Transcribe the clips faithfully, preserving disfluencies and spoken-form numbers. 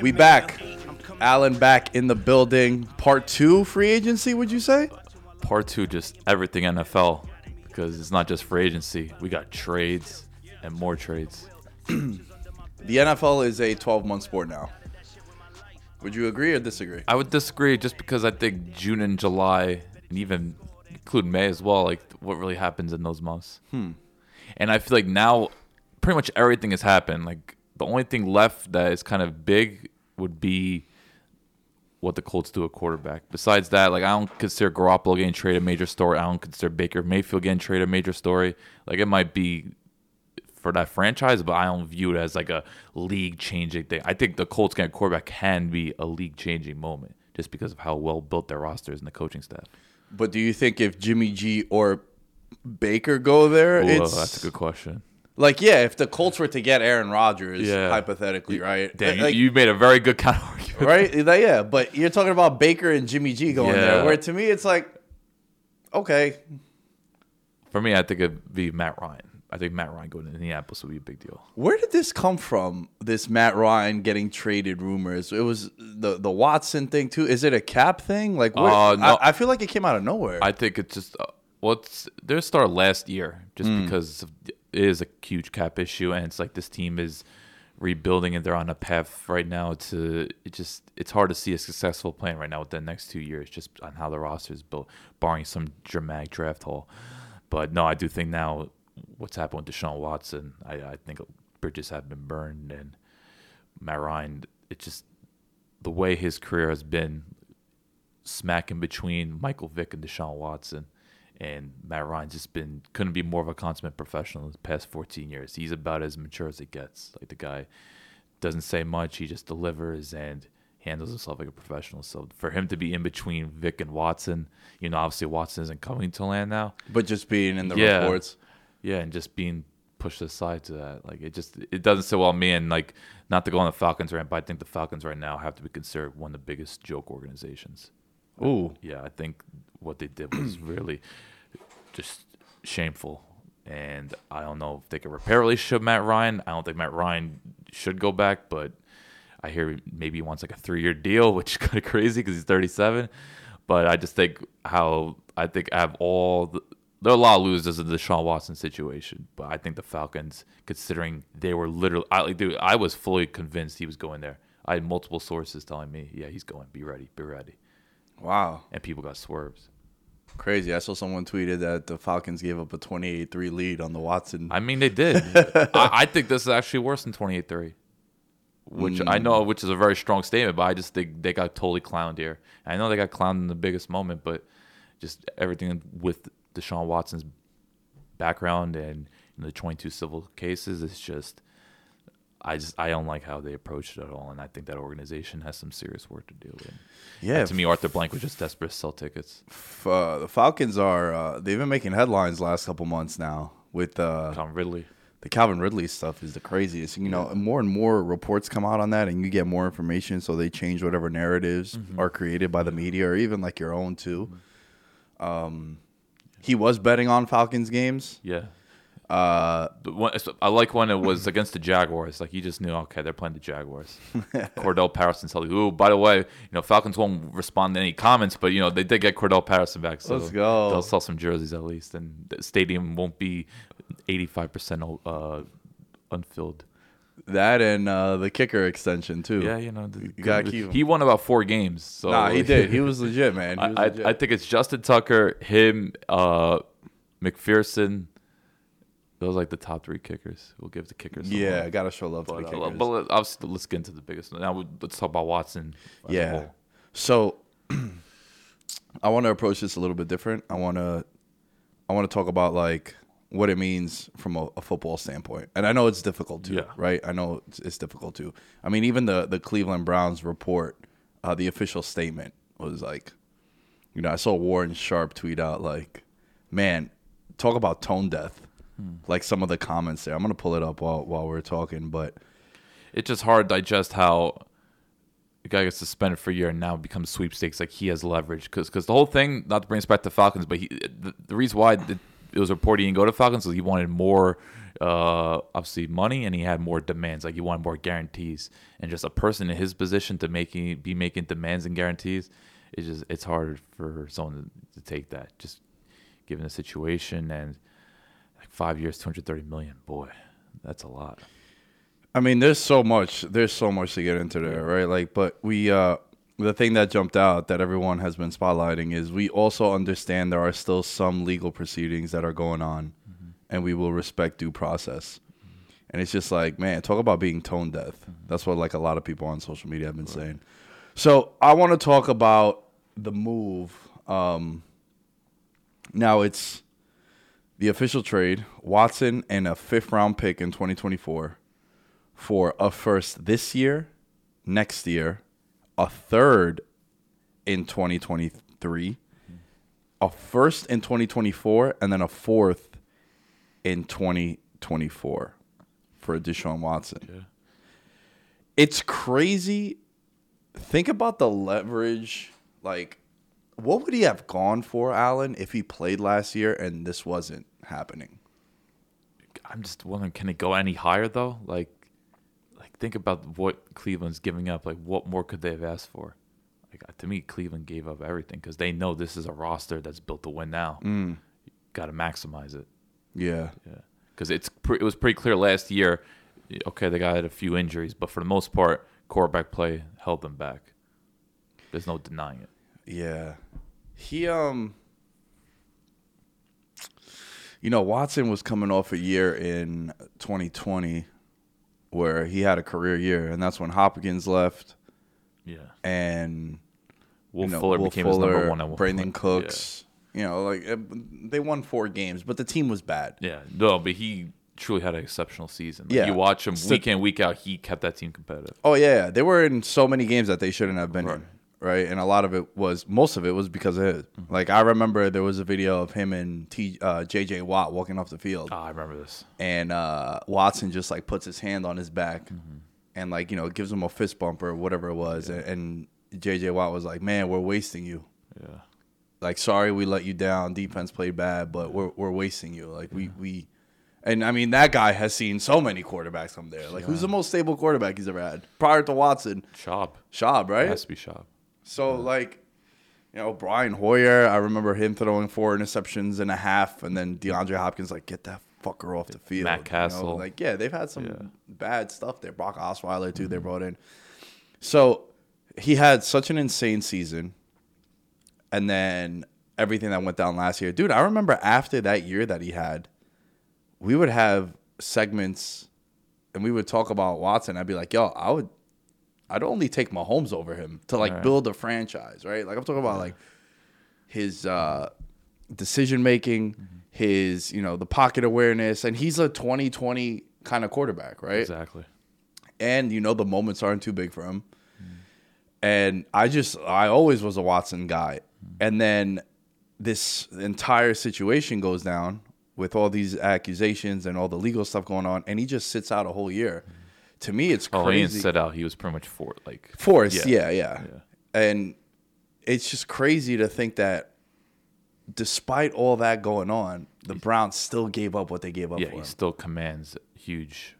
We back. Alan back in the building. Part two free agency, would you say? Part two, just everything N F L, because it's not just free agency. We got trades and more trades. The N F L is a twelve-month sport now. Would you agree or disagree? I would disagree just because I think June and July, and even include May as well, like what really happens in those months. Hmm. And I feel like now pretty much everything has happened. Like the only thing left that is kind of big would be what the Colts do at quarterback. Besides that, like I don't consider Garoppolo getting traded a major story. I don't consider Baker Mayfield getting traded a major story. Like it might be for that franchise, but I don't view it as like a league-changing thing. I think the Colts getting a quarterback can be a league-changing moment just because of how well built their roster is and the coaching staff. But do you think if Jimmy G or Baker go there, Ooh, it's... that's a good question. Like, yeah, if the Colts were to get Aaron Rodgers, yeah. hypothetically, right? Damn, like, you made a very good kind of argument. Right? Like, yeah, but you're talking about Baker and Jimmy G going yeah. there, where to me it's like, okay. For me, I think it'd be Matt Ryan. I think Matt Ryan going to Indianapolis would be a big deal. Where did this come from, this Matt Ryan getting traded rumors? It was the, the Watson thing, too. Is it a cap thing? Like, where, uh, no, I, I feel like it came out of nowhere. I think it's just... Uh, Well, it's, their start last year just mm. because it is a huge cap issue, and it's like this team is rebuilding and they're on a path right now to it just it's hard to see a successful plan right now with the next two years just on how the roster is built, barring some dramatic draft haul. But no, I do think now what's happened with Deshaun Watson, I, I think bridges have been burned, and Matt Ryan, it's just the way his career has been smack in between Michael Vick and Deshaun Watson. And Matt Ryan's just been couldn't be more of a consummate professional in the past fourteen years. He's about as mature as it gets. Like the guy doesn't say much. He just delivers and handles himself like a professional. So for him to be in between Vick and Watson, you know, obviously Watson isn't coming to land now. But just being in the yeah. reports. Yeah, and just being pushed aside to that. Like it just it doesn't sit well on me. And like not to go on the Falcons rant, but I think the Falcons right now have to be considered one of the biggest joke organizations. Ooh. Yeah, I think what they did was really just shameful. And I don't know if they can repair a relationship with Matt Ryan. I don't think Matt Ryan should go back, but I hear maybe he wants like a three-year deal, which is kind of crazy because he's thirty-seven. But I just think how I think I have all the, there are a lot of losers in the Deshaun Watson situation. But I think the Falcons, considering they were literally, I, like, dude, I was fully convinced he was going there. I had multiple sources telling me, yeah, he's going. Be ready. Be ready. Wow. And people got swerves. Crazy. I saw someone tweeted that the Falcons gave up a twenty-eight three lead on the Watson. I mean, they did. I, I think this is actually worse than twenty-eight three, which mm. I know, which is a very strong statement, but I just think they got totally clowned here. I know they got clowned in the biggest moment, but just everything with Deshaun Watson's background and you know, the twenty-two civil cases, it's just I just I don't like how they approached it at all, and I think that organization has some serious work to do with it. Yeah, and to me, Arthur Blank was just desperate to sell tickets. F- uh, the Falcons are uh, they've been making headlines the last couple months now with uh, Calvin Ridley. The Calvin Ridley stuff is the craziest. You know, yeah. more and more reports come out on that, and you get more information. So they change whatever narratives mm-hmm. are created by the media, or even like your own too. Mm-hmm. Um, he was betting on Falcons games. Yeah. Uh, one, so I like when it was against the Jaguars. Like, you just knew, okay, they're playing the Jaguars. Cordell Patterson telling you, ooh, by the way, you know, Falcons won't respond to any comments, but, you know, they did get Cordell Patterson back. So let's go. They'll sell some jerseys at least, and the stadium won't be eighty-five percent uh, unfilled. That and uh, the kicker extension, too. Yeah, you know. The, you gotta keep him. He won about four games. So. Nah, he did. He was legit, man. He was I, legit. I, I think it's Justin Tucker, him, uh, McPherson. Those are like the top three kickers. We'll give the kickers. Yeah, I gotta show love but, to the kickers. Uh, but let, I'll, let's get into the biggest. Now let's talk about Watson. Yeah. So I want to approach this a little bit different. I want to, I want to talk about like what it means from a, a football standpoint. And I know it's difficult too, yeah. right? I know it's, it's difficult too. I mean, even the the Cleveland Browns report, uh, the official statement was like, you know, I saw Warren Sharp tweet out like, man, talk about tone deaf. Like some of the comments there. I'm going to pull it up while while we're talking, but it's just hard to digest how a guy gets suspended for a year and now becomes sweepstakes. Like, he has leverage. Because the whole thing, not to bring us back to Falcons, but he, the, the reason why it, it was reported he didn't go to Falcons was he wanted more, uh, obviously, money, and he had more demands. Like, he wanted more guarantees. And just a person in his position to making be making demands and guarantees, it's just it's hard for someone to, to take that, just given the situation. And Five years, two hundred thirty million dollars. Boy, that's a lot. I mean, there's so much. There's so much to get into there, right? Like, but we, uh, the thing that jumped out that everyone has been spotlighting is we also understand there are still some legal proceedings that are going on, mm-hmm. and we will respect due process. Mm-hmm. And it's just like, man, talk about being tone deaf. Mm-hmm. That's what like a lot of people on social media have been right. saying. So I want to talk about the move. Um, now it's. The official trade, Watson and a fifth-round pick in twenty twenty-four for a first this year, next year, a third in twenty twenty-three, a first in twenty twenty-four, and then a fourth in twenty twenty-four for Deshaun Watson. Yeah. It's crazy. Think about the leverage, like, what would he have gone for, Alan, if he played last year and this wasn't happening? I'm just wondering, can it go any higher though? Like, like think about what Cleveland's giving up. Like, what more could they have asked for? Like, to me, Cleveland gave up everything because they know this is a roster that's built to win now. Mm. Got to maximize it. Yeah, yeah. Because it's pre- it was pretty clear last year. Okay, they got a few injuries, but for the most part, quarterback play held them back. There's no denying it. Yeah. He, um, you know, Watson was coming off a year in twenty twenty where he had a career year, and that's when Hopkins left. Yeah. And Will you know, Fuller Will became Fuller, his number one. At Brandon Cooks. Yeah. You know, like, they won four games, but the team was bad. Yeah. No, but he truly had an exceptional season. Like, yeah. You watch him week in, week out, he kept that team competitive. Oh, yeah. They were in so many games that they shouldn't have been right. in. Right, and a lot of it was, most of it was because of him. Mm-hmm. Like, I remember there was a video of him and T, uh, J J Watt walking off the field. Oh, I remember this. And uh, Watson just like puts his hand on his back, mm-hmm. and like, you know, gives him a fist bump or whatever it was. Yeah. And, and J J Watt was like, "Man, we're wasting you. Yeah, like, sorry we let you down. Defense played bad, but we're we're wasting you. Like yeah. we we." And, I mean, that guy has seen so many quarterbacks come there. Like, yeah. who's the most stable quarterback he's ever had prior to Watson? Schaub. Schaub, right? It has to be Schaub. So, yeah. like, you know, Brian Hoyer, I remember him throwing four interceptions and a half, and then DeAndre Hopkins, like, get that fucker off the field. Matt Castle. You know? Like, yeah, they've had some yeah. bad stuff there. Brock Osweiler, too, mm-hmm. they brought in. So, he had such an insane season, and then everything that went down last year. Dude, I remember after that year that he had, we would have segments, and we would talk about Watson. I'd be like, yo, I would... I'd only take Mahomes over him to, like, right. build a franchise, right? Like, I'm talking about, yeah. like, his uh, decision-making, mm-hmm. his, you know, the pocket awareness. And he's a twenty twenty kind of quarterback, right? Exactly. And, you know, the moments aren't too big for him. Mm. And I just, I always was a Watson guy. Mm. And then this entire situation goes down with all these accusations and all the legal stuff going on, and he just sits out a whole year. Mm. To me, it's crazy. Oh, he didn't sit out. He was pretty much for, like, forced. Yeah. Yeah, yeah, yeah. And it's just crazy to think that despite all that going on, the Browns still gave up what they gave up yeah, for. Yeah, he still commands huge...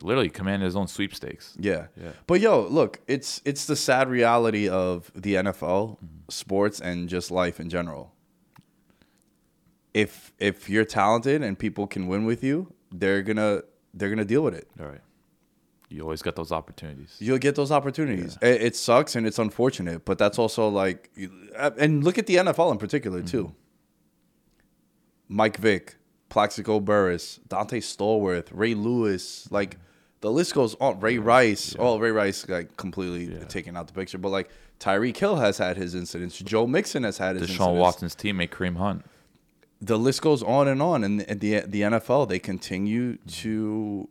Literally commanded his own sweepstakes. Yeah. yeah. But, yo, look, it's it's the sad reality of the N F L, mm-hmm. sports, and just life in general. If if you're talented and people can win with you, they're gonna they're gonna deal with it. All right. You always got those opportunities. You'll get those opportunities. Yeah. It, it sucks and it's unfortunate, but that's also like... And look at the N F L in particular, mm-hmm. too. Mike Vick, Plaxico Burress, Dante Stallworth, Ray Lewis, like... Mm-hmm. The list goes on. Ray Rice. Yeah. Oh, Ray Rice, like, completely yeah. taken out the picture. But, like, Tyreek Hill has had his incidents. Joe Mixon has had his Deshaun incidents. Deshaun Watson's teammate, Kareem Hunt. The list goes on and on. And the, the N F L, they continue to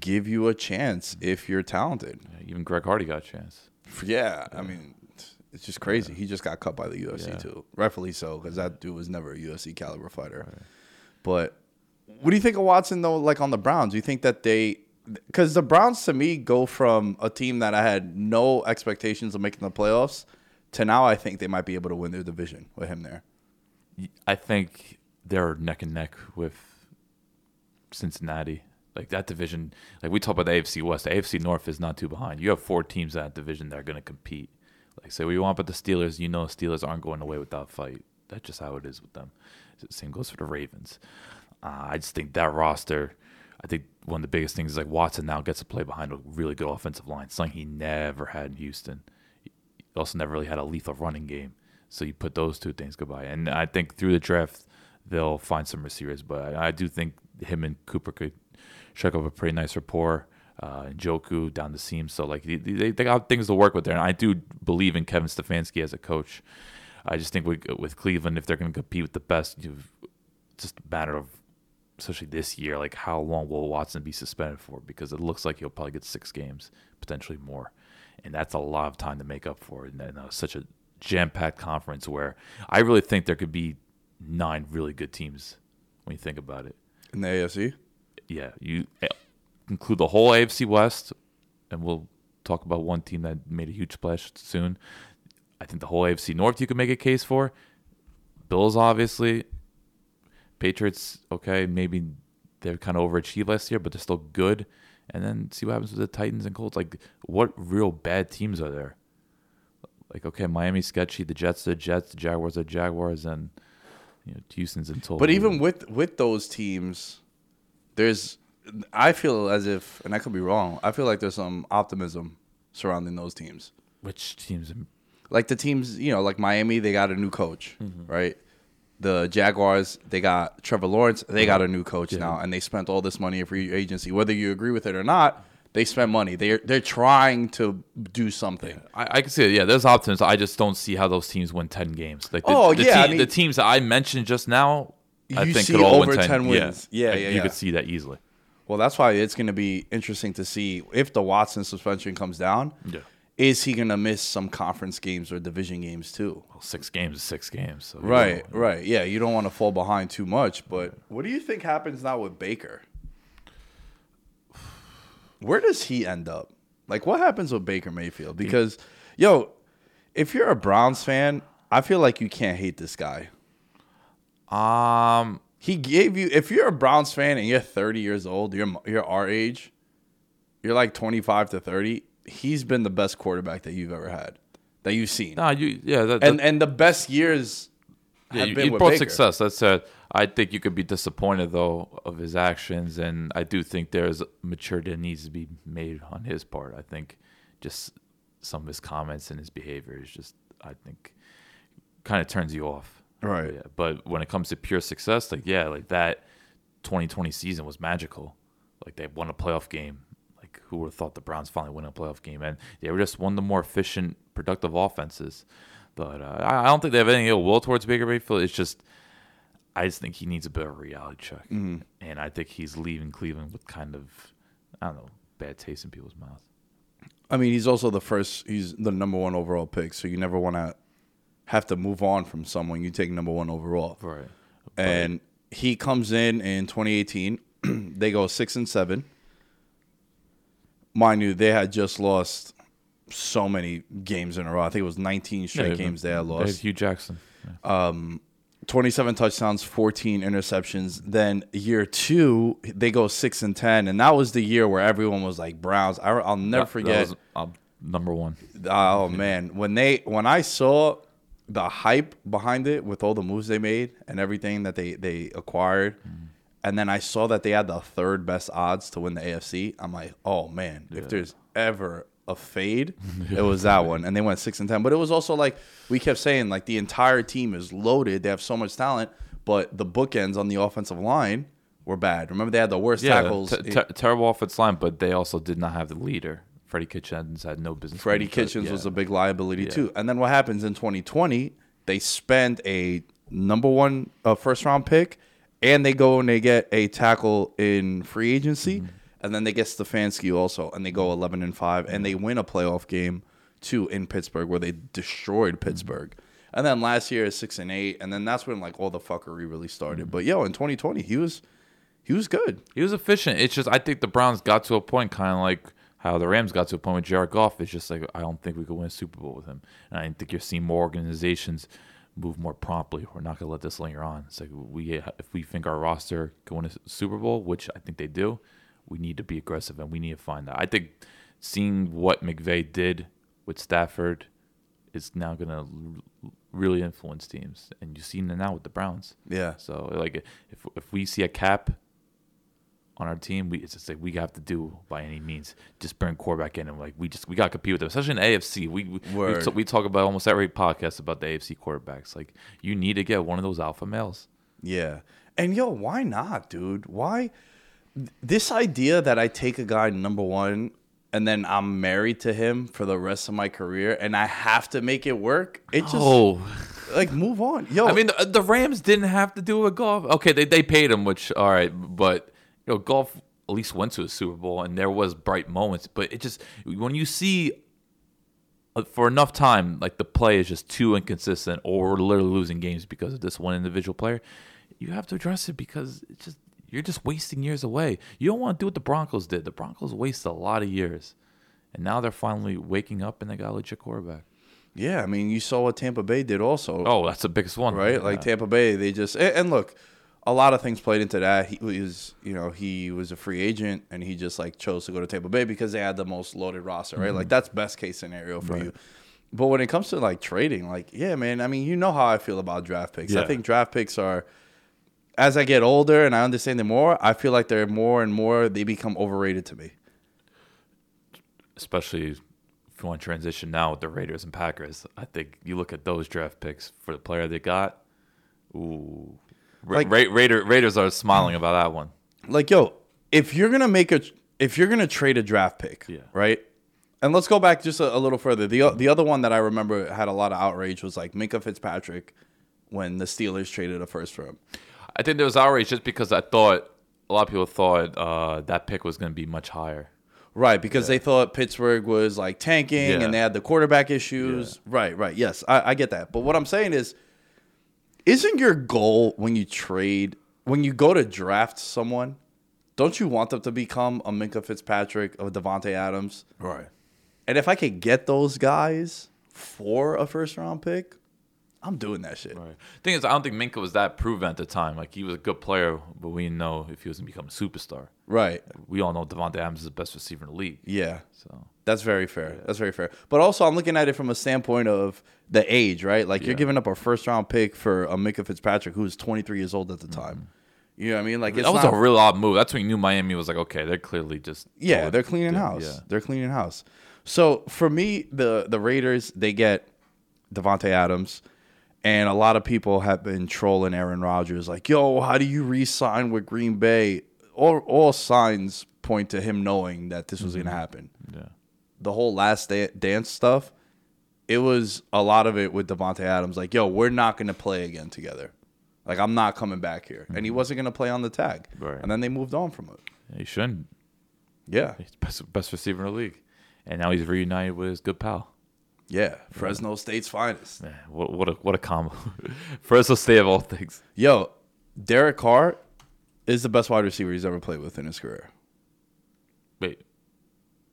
give you a chance if you're talented. Yeah, even Greg Hardy got a chance. Yeah. yeah. I mean, it's just crazy. Yeah. He just got cut by the U F C, yeah. too. Rightfully so, because that dude was never a U F C caliber fighter. Right. But what do you think of Watson, though, like, on the Browns? Do you think that they... Because the Browns, to me, go from a team that I had no expectations of making the playoffs to now I think they might be able to win their division with him there. I think they're neck and neck with Cincinnati. Like, that division, like, we talk about the A F C West. The A F C North is not too behind. You have four teams in that division that are going to compete. Like, say what you want, but the Steelers, you know Steelers aren't going away without a fight. That's just how it is with them. Same goes for the Ravens. Uh, I just think that roster... I think one of the biggest things is, like, Watson now gets to play behind a really good offensive line, something he never had in Houston. He also never really had a lethal running game. So you put those two things goodbye. And I think through the draft, they'll find some receivers. But I, I do think him and Cooper could strike up a pretty nice rapport. Uh, and Njoku down the seam. So, like, they, they, they got things to work with there. And I do believe in Kevin Stefanski as a coach. I just think with, with Cleveland, if they're going to compete with the best, you've just a matter of, especially this year, like, how long will Watson be suspended for? Because it looks like he'll probably get six games, potentially more. And that's a lot of time to make up for. And that was such a jam-packed conference where I really think there could be nine really good teams when you think about it. In the A F C? Yeah. You include the whole A F C West, and we'll talk about one team that made a huge splash soon. I think the whole A F C North you could make a case for. Bills, obviously. Patriots, okay, maybe they're kind of overachieved last year, but they're still good. And then see what happens with the Titans and Colts. Like, what real bad teams are there? Like, okay, Miami's sketchy, the Jets are the Jets, the Jaguars are the Jaguars, and, you know, Houston's until. But even with, with those teams, there's, I feel as if, and I could be wrong, I feel like there's some optimism surrounding those teams. Which teams? Like the teams, you know, like Miami, they got a new coach, mm-hmm. right? The Jaguars, they got Trevor Lawrence. They got a new coach yeah. now, and they spent all this money in free agency. Whether you agree with it or not, they spent money. They're they're trying to do something. Yeah. I, I can see it. Yeah, there's optimism. I just don't see how those teams win ten games. Like the, oh, the yeah. Te- I mean, the teams that I mentioned just now, I think could all over win ten. ten wins. Yeah, yeah, yeah, yeah. You yeah. could see that easily. Well, that's why it's going to be interesting to see if the Watson suspension comes down. Yeah. Is he going to miss some conference games or division games too? Well, six games is six games. So right, you know. right. Yeah, you don't want to fall behind too much. But what do you think happens now with Baker? Where does he end up? Like, what happens with Baker Mayfield? Because, yo, if you're a Browns fan, I feel like you can't hate this guy. Um, He gave you – if you're a Browns fan and you're thirty years old, you're, you're our age, you're like twenty-five to thirty – he's been the best quarterback that you've ever had, that you've seen. Nah, you, yeah, that, that, and and the best years have yeah, you, been you with Baker. He brought success. That's a, I think you could be disappointed, though, of his actions, and I do think there's maturity that needs to be made on his part. I think just some of his comments and his behavior is just, I think, kind of turns you off. Right. Yeah. But when it comes to pure success, like, yeah, like that twenty twenty season was magical. Like, they won a playoff game. Who would have thought the Browns finally win a playoff game? And they were just one of the more efficient, productive offenses. But uh, I don't think they have any ill will towards Baker Mayfield. It's just, I just think he needs a bit of a reality check. Mm-hmm. And I think he's leaving Cleveland with kind of, I don't know, bad taste in people's mouths. I mean, he's also the first, he's the number one overall pick, so you never want to have to move on from someone. You take number one overall. Right. But and he comes in in twenty eighteen. They go six and seven. Mind you, they had just lost so many games in a row. I think it was nineteen straight yeah, games they had lost. They had Hugh Jackson. Yeah. Um, twenty-seven touchdowns, fourteen interceptions. Then year two, they go six and ten, and that was the year where everyone was like Browns. I, I'll never that, forget. That was, uh, number one. Oh yeah. man, when they when I saw the hype behind it with all the moves they made and everything that they they acquired. Mm-hmm. And then I saw that they had the third best odds to win the A F C. I'm like, oh, man, yeah. if there's ever a fade, it was that one. And they went six and ten. But it was also like we kept saying, like, the entire team is loaded. They have so much talent. But the bookends on the offensive line were bad. Remember, they had the worst yeah, tackles. Ter- ter- terrible offensive line, but they also did not have the leader. Freddie Kitchens had no business. Freddie Kitchens yeah. was a big liability, yeah. too. And then what happens in twenty twenty, they spend a number one uh, first-round pick. And they go and they get a tackle in free agency, mm-hmm. and then they get Stefanski also, and they go eleven and five, and they win a playoff game too in Pittsburgh, where they destroyed Pittsburgh. Mm-hmm. And then last year is six and eight, and then that's when like all the fuckery really started. Mm-hmm. But yo, in twenty twenty, he was he was good. He was efficient. It's just I think the Browns got to a point, kind of like how the Rams got to a point with Jared Goff. It's just like I don't think we could win a Super Bowl with him, and I think you're seeing more organizations move more promptly. We're not going to let this linger on. It's like we, if we think our roster can win a Super Bowl, which I think they do, we need to be aggressive and we need to find that. I think seeing what McVay did with Stafford is now going to really influence teams, and you've seen it now with the Browns. Yeah. So like if if we see a cap on our team, we it's just like we have to do by any means. Just bring quarterback in, and like we just we got to compete with them, especially in the A F C. We we, we, t- we talk about almost every podcast about the A F C quarterbacks. Like you need to get one of those alpha males. Yeah, and yo, why not, dude? Why this idea that I take a guy number one and then I'm married to him for the rest of my career, and I have to make it work? It just oh. like move on, yo. I mean, the, the Rams didn't have to do a golf. Okay, they they paid him, which all right, but. You know, Goff at least went to a Super Bowl, and there was bright moments. But it just when you see for enough time, like the play is just too inconsistent, or we're literally losing games because of this one individual player. You have to address it because it's just you're just wasting years away. You don't want to do what the Broncos did. The Broncos wasted a lot of years, and now they're finally waking up and they got a legit quarterback. Yeah, I mean, you saw what Tampa Bay did also. Oh, that's the biggest one, right? Yeah. Like Tampa Bay, they just and look. A lot of things played into that. He was, you know, he was a free agent, and he just like chose to go to Tampa Bay because they had the most loaded roster, right? Mm-hmm. Like that's best case scenario for right. you. But when it comes to like trading, like yeah, man. I mean, you know how I feel about draft picks. Yeah. I think draft picks are, as I get older and I understand them more, I feel like they're more and more they become overrated to me. Especially if you want to transition now with the Raiders and Packers, I think you look at those draft picks for the player they got. Ooh. Like, Ra- Raider, Raiders are smiling about that one. Like, yo, if you're gonna make a, if you're gonna trade a draft pick, yeah. right? And let's go back just a, a little further. The the other one that I remember had a lot of outrage was like Minka Fitzpatrick when the Steelers traded a first for him. I think there was outrage just because I thought a lot of people thought uh, that pick was gonna be much higher. Right, because yeah. they thought Pittsburgh was like tanking yeah. and they had the quarterback issues. Yeah. Right, right. Yes, I, I get that. But what I'm saying is. Isn't your goal when you trade, when you go to draft someone, don't you want them to become a Minka Fitzpatrick, a Davante Adams? Right. And if I could get those guys for a first-round pick, I'm doing that shit. Right. Thing is, I don't think Minka was that proven at the time. Like, he was a good player, but we didn't know if he was going to become a superstar. Right. We all know Davante Adams is the best receiver in the league. Yeah. So that's very fair. Yeah. That's very fair. But also, I'm looking at it from a standpoint of the age, right? Like, yeah. you're giving up a first-round pick for a Minka Fitzpatrick, who was twenty-three years old at the time. Mm-hmm. You know what I mean? Like, it's that was not a real odd move. That's when you knew Miami was like, okay, they're clearly just... Yeah, totally they're cleaning did, house. Yeah. They're cleaning house. So, for me, the, the Raiders, they get Davante Adams... And a lot of people have been trolling Aaron Rodgers, like, yo, how do you re-sign with Green Bay? All, all signs point to him knowing that this was mm-hmm. going to happen. Yeah. The whole last da- dance stuff, it was a lot of it with Davante Adams. Like, yo, we're not going to play again together. Like, I'm not coming back here. Mm-hmm. And he wasn't going to play on the tag. Right. And then they moved on from it. Yeah, he shouldn't. Yeah. He's best, best receiver in the league. And now he's reunited with his good pal. Yeah, Fresno yeah. State's finest. Man, what, what a what a combo. Fresno State of all things. Yo, Derek Carr is the best wide receiver he's ever played with in his career. Wait.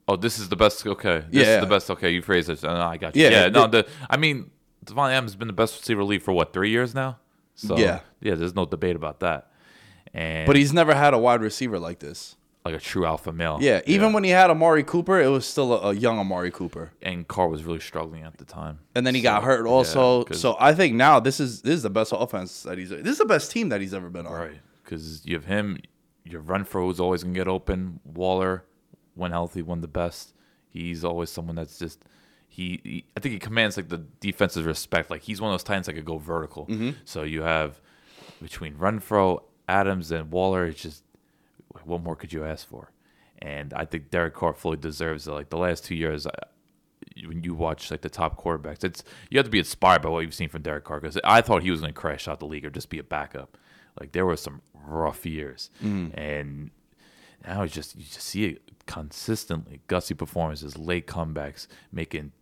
Oh, this is the best. Okay. This yeah. is the best. Okay, you phrased it. No, I got you. Yeah, yeah no, the, I mean, Davante Adams has been the best receiver in the league for, what, three years now? So, yeah. yeah, there's no debate about that. And But he's never had a wide receiver like this. Like a true alpha male. Yeah, even yeah. when he had Amari Cooper, it was still a, a young Amari Cooper. And Carr was really struggling at the time. And then he so, got hurt also. Yeah, so I think now this is this is the best offense that he's this is the best team that he's ever been on. Right, because you have him, your Renfroe is always going to get open. Waller, when healthy, one of the best. He's always someone that's just he, he. I think he commands like the defense's respect. Like he's one of those Titans that could go vertical. Mm-hmm. So you have between Renfroe, Adams, and Waller, it's just. What more could you ask for? And I think Derek Carr fully deserves it. Like the last two years, I, when you watch like the top quarterbacks, it's you have to be inspired by what you've seen from Derek Carr. Because I thought he was going to crash out the league or just be a backup. Like there were some rough years, mm. and now it's just you just see it consistently: gutsy performances, late comebacks, making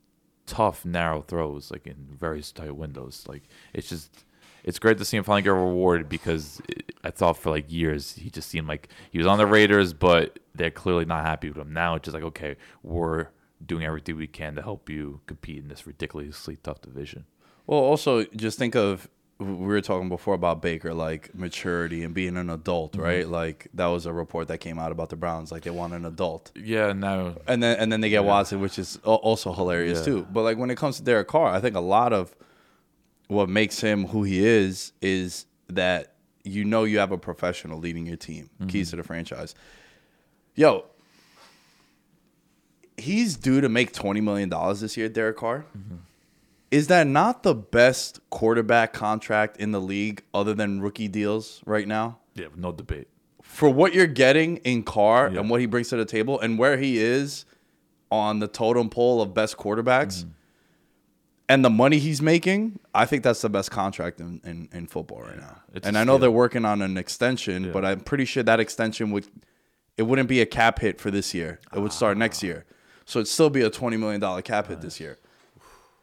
tough, narrow throws like in various tight windows. Like it's just. It's great to see him finally get rewarded because it, I thought for like years he just seemed like he was on the Raiders, but they're clearly not happy with him. Now it's just like, okay, we're doing everything we can to help you compete in this ridiculously tough division. Well, also just think of we were talking before about Baker, like maturity and being an adult, right? Mm-hmm. Like that was a report that came out about the Browns, like they want an adult. Yeah, no. And then and then they get yeah. Watson, which is also hilarious yeah. too. But like when it comes to Derek Carr, I think a lot of what makes him who he is is that you know you have a professional leading your team. Mm-hmm. Keys to the franchise. Yo, he's due to make twenty million dollars this year, Derek Carr. Mm-hmm. Is that not the best quarterback contract in the league other than rookie deals right now? Yeah, no debate. For what you're getting in Carr yeah. and what he brings to the table and where he is on the totem pole of best quarterbacks, mm-hmm. and the money he's making, I think that's the best contract in, in, in football right now. It's and I know steal. They're working on an extension, yeah. but I'm pretty sure that extension would it wouldn't be a cap hit for this year. It would start ah. next year. So it'd still be a twenty million dollars cap nice. Hit this year.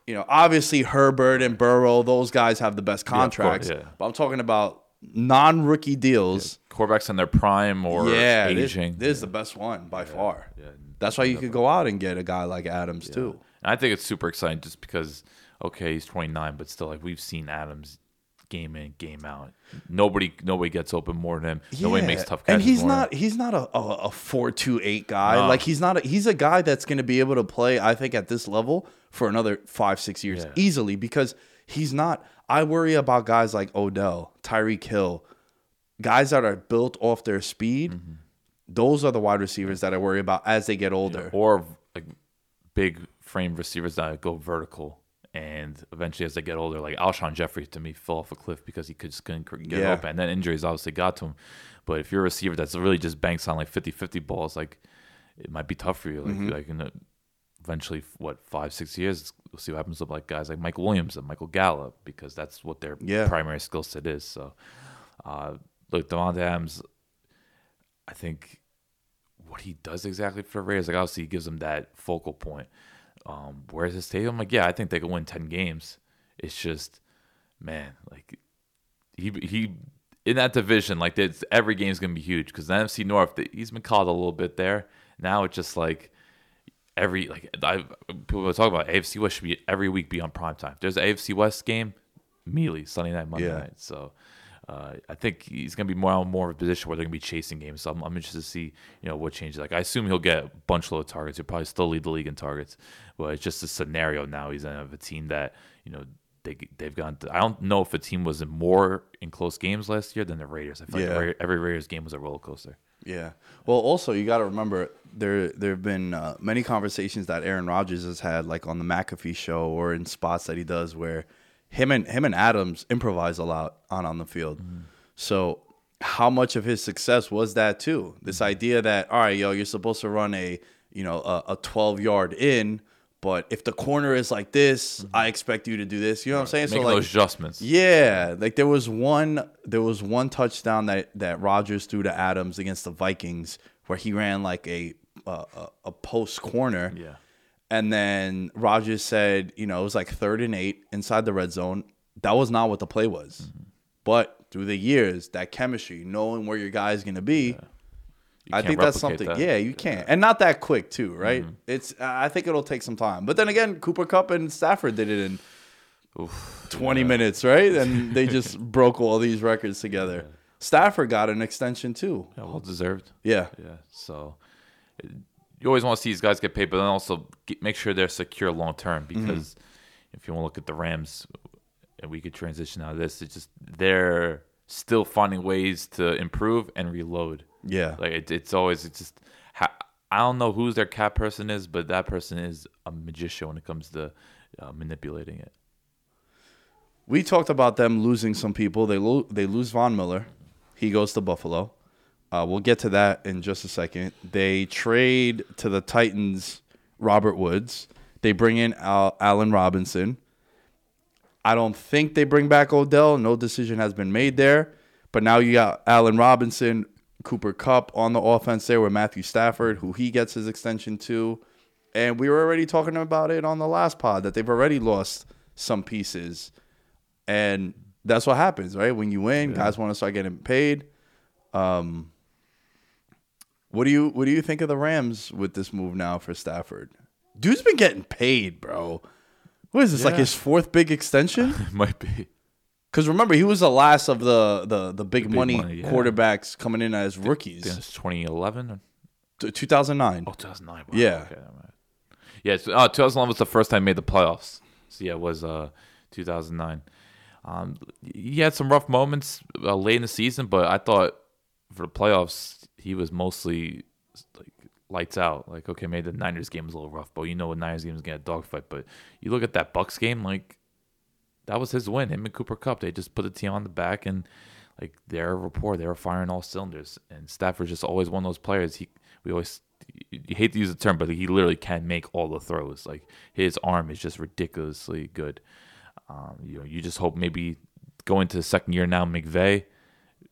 You know, obviously Herbert and Burrow, those guys have the best contracts. Yeah, yeah. But I'm talking about non-rookie deals. Yeah. Quarterbacks in their prime or yeah, aging. This, this yeah. is the best one by yeah. far. Yeah. That's why you could go out and get a guy like Adams yeah. too. And I think it's super exciting just because, okay, he's twenty-nine, but still, like we've seen Adams game in, game out. Nobody, nobody gets open more than him. Yeah. Nobody makes tough catches. And he's more not, than. he's not a a, a four two eight guy. No. Like he's not, a, he's a guy that's going to be able to play. I think at this level for another five, six years yeah. easily because he's not. I worry about guys like Odell, Tyreek Hill, guys that are built off their speed. Mm-hmm. Those are the wide receivers that I worry about as they get older, yeah, or like big. Frame receivers that go vertical, and eventually as they get older, like Alshon Jeffrey to me fell off a cliff because he could just couldn't get yeah. open, and then injuries obviously got to him. But if you're a receiver that's really just banks on like fifty-fifty balls, like it might be tough for you. Like, mm-hmm. like in a, eventually, what five six years, we'll see what happens with like guys like Mike Williams and Michael Gallup because that's what their yeah. primary skill set is. So, uh, look, Davante Adams, I think what he does exactly for the Raiders, like obviously he gives them that focal point. Um, where's his stadium? Like, yeah, I think they can win ten games. It's just, man, like he he in that division, like it's, every game's gonna be huge because the N F C North, the, he's been called a little bit there. Now it's just like every like I people talk about A F C West should be every week be on primetime. If there's an A F C West game, immediately Sunday night, Monday yeah. night. So uh, I think he's gonna be more and more of a position where they're gonna be chasing games. So I'm, I'm interested to see you know what changes. Like I assume he'll get a bunch load of targets. He'll probably still lead the league in targets. But it's just a scenario now he's in of a team that, you know, they, they've gone – I don't know if a team was in more in close games last year than the Raiders. I feel yeah. like Ra- every Raiders game was a roller coaster. Yeah. Well, also, you got to remember there there have been uh, many conversations that Aaron Rodgers has had, like on the McAfee show or in spots that he does where him and him and Adams improvise a lot on, on the field. Mm-hmm. So how much of his success was that too? This idea that, all right, yo, you're supposed to run a, you know, a twelve-yard in – but if the corner is like this, mm-hmm. I expect you to do this. You know what I'm saying? Make so like those adjustments. Yeah, like there was one, there was one touchdown that that Rodgers threw to Adams against the Vikings where he ran like a a, a, a post corner. Yeah. And then Rodgers said, you know, it was like third and eight inside the red zone. That was not what the play was. Mm-hmm. But through the years, that chemistry, knowing where your guy's going to be, yeah. I think that's something. That. Yeah, you can't. Yeah. And not that quick, too, right? Mm-hmm. It's. I think it'll take some time. But then again, Cooper Kupp and Stafford did it in Oof, twenty yeah. minutes, right? And they just broke all these records together. Yeah. Stafford got an extension, too. Yeah, well deserved. Yeah. Yeah. So it, you always want to see these guys get paid, but then also get, make sure they're secure long-term because mm-hmm. if you want to look at the Rams, and we could transition out of this, it's just they're still finding ways to improve and reload. Yeah. Like it, it's always, it's just, I don't know who their cat person is, but that person is a magician when it comes to uh, manipulating it. We talked about them losing some people. They, lo- they lose Von Miller. He goes to Buffalo. Uh, we'll get to that in just a second. They trade to the Titans Robert Woods. They bring in Al- Alan Robinson. I don't think they bring back Odell. No decision has been made there. But now you got Allen Robinson, Cooper Kupp on the offense there with Matthew Stafford, who he gets his extension to. And we were already talking about it on the last pod that they've already lost some pieces. And that's what happens, right? When you win, yeah. guys want to start getting paid. Um, what do you what do you think of the Rams with this move now for Stafford? Dude's been getting paid, bro. What is this, yeah. like his fourth big extension? It might be. Because remember, he was the last of the the, the big, big money, money yeah. quarterbacks coming in as rookies. Th- twenty eleven? T- two thousand nine. Oh, two thousand nine. Wow. Yeah. Okay, yeah, so, uh, two thousand eleven was the first time he made the playoffs. So, yeah, it was uh, two thousand nine. Um, he had some rough moments uh, late in the season, but I thought for the playoffs, he was mostly like, lights out. Like, okay, maybe the Niners game is a little rough, but you know what Niners game is going to dogfight. But you look at that Bucs game, like, that was his win. Him and Cooper Kupp, they just put the team on the back, and, like, their rapport, they were firing all cylinders. And Stafford's just always one of those players. He, we always, you hate to use the term, but he literally can make all the throws. Like, his arm is just ridiculously good. Um, you know, you just hope maybe going to the second year now, McVay,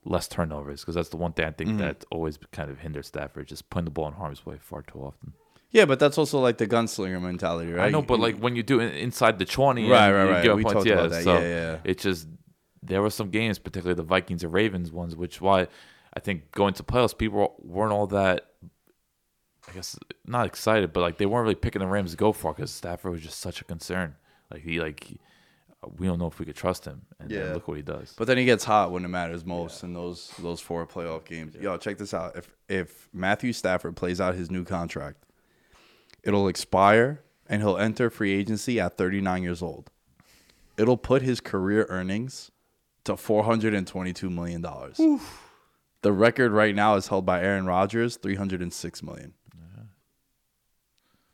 less turnovers, because that's the one thing I think mm-hmm. that always kind of hinders Stafford, just putting the ball in harm's way far too often. Yeah, but that's also like the gunslinger mentality, right? I know, but like when you do it inside the twenty, right, and, right, right. You get we points, talked yeah, about that. So yeah, yeah. It's just there were some games, particularly the Vikings and Ravens ones, which why I think going to playoffs, people weren't all that, I guess, not excited, but like they weren't really picking the Rams to go for because Stafford was just such a concern. Like he like. We don't know if we could trust him, and yeah. then look what he does. But then he gets hot when it matters most yeah. in those those four playoff games. Yeah. Yo, check this out. If if Matthew Stafford plays out his new contract, it'll expire, and he'll enter free agency at thirty-nine years old. It'll put his career earnings to four hundred twenty-two million dollars. Oof. The record right now is held by Aaron Rodgers, three hundred six million dollars.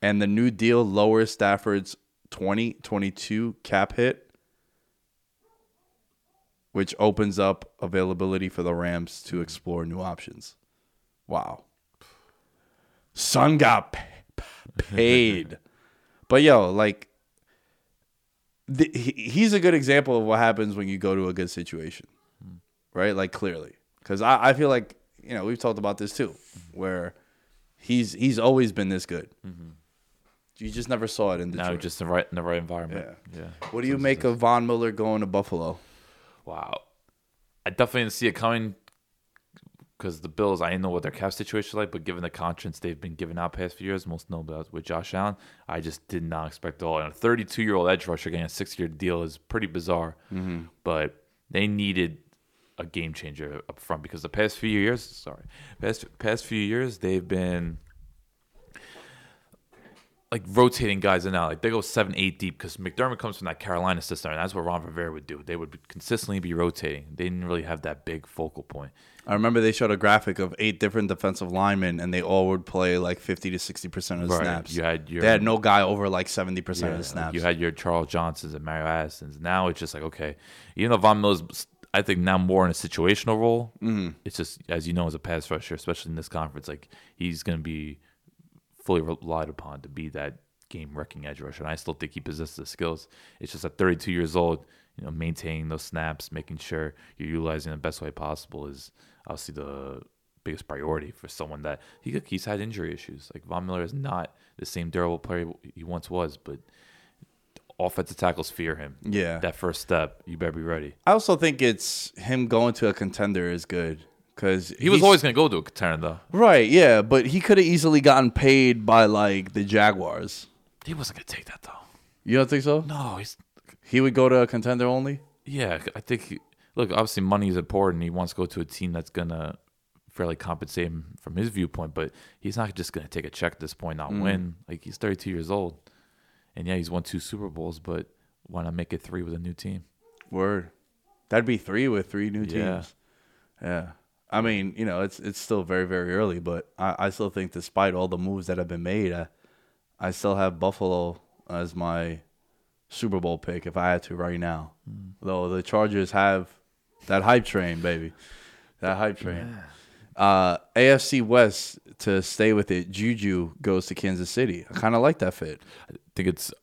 Yeah. And the new deal lowers Stafford's twenty twenty-two cap hit, which opens up availability for the Rams to explore new options. Wow. Son got p- paid. But, yo, like, the, he, he's a good example of what happens when you go to a good situation, right? Like, clearly. Because I, I feel like, you know, we've talked about this, too, where he's he's always been this good. Mm-hmm. You just never saw it in Detroit. No, just in the right, in the right environment. Yeah. yeah. What do you make of Von Miller going to Buffalo? Wow. I definitely didn't see it coming because the Bills, I didn't know what their cap situation was like, but given the contracts they've been giving out past few years, most notably with Josh Allen, I just did not expect it all. And a thirty-two-year-old edge rusher getting a six-year deal is pretty bizarre, mm-hmm. but they needed a game changer up front because the past few years, sorry, past, past few years, they've been like rotating guys in now, like they go seven, eight deep because McDermott comes from that Carolina system, and that's what Ron Rivera would do. They would consistently be rotating. They didn't really have that big focal point. I remember they showed a graphic of eight different defensive linemen, and they all would play like fifty to sixty percent of the right. snaps. You had your, they had no guy over like seventy yeah, percent of the snaps. You had your Charles Johnsons and Mario Addisons. Now it's just like okay, even though Von Miller's, I think now more in a situational role. Mm-hmm. It's just as you know, as a pass rusher, especially in this conference, like he's going to be fully relied upon to be that game-wrecking edge rusher, and I still think he possesses the skills. It's just at thirty-two years old, you know, maintaining those snaps, making sure you're utilizing the best way possible is obviously the biggest priority for someone that he he's had injury issues. Like, Von Miller is not the same durable player he once was, but offensive tackles fear him. Yeah. That first step, you better be ready. I also think it's him going to a contender is good. Cause he was always going to go to a contender, though. Right, yeah, but he could have easily gotten paid by, like, the Jaguars. He wasn't going to take that, though. You don't think so? No. He's... He would go to a contender only? Yeah, I think... He... Look, obviously, money is important. He wants to go to a team that's going to fairly compensate him from his viewpoint, but he's not just going to take a check at this point, not mm. win. Like, he's thirty-two years old, and, yeah, he's won two Super Bowls, but why not make it three with a new team? Word. That'd be three with three new teams. Yeah. Yeah. I mean, you know, it's it's still very, very early, but I, I still think despite all the moves that have been made, I, I still have Buffalo as my Super Bowl pick if I had to right now. Mm. Though the Chargers have that hype train, baby. That hype train. Yeah. Uh, A F C West, to stay with it, Juju goes to Kansas City. I kind of like that fit. I think it's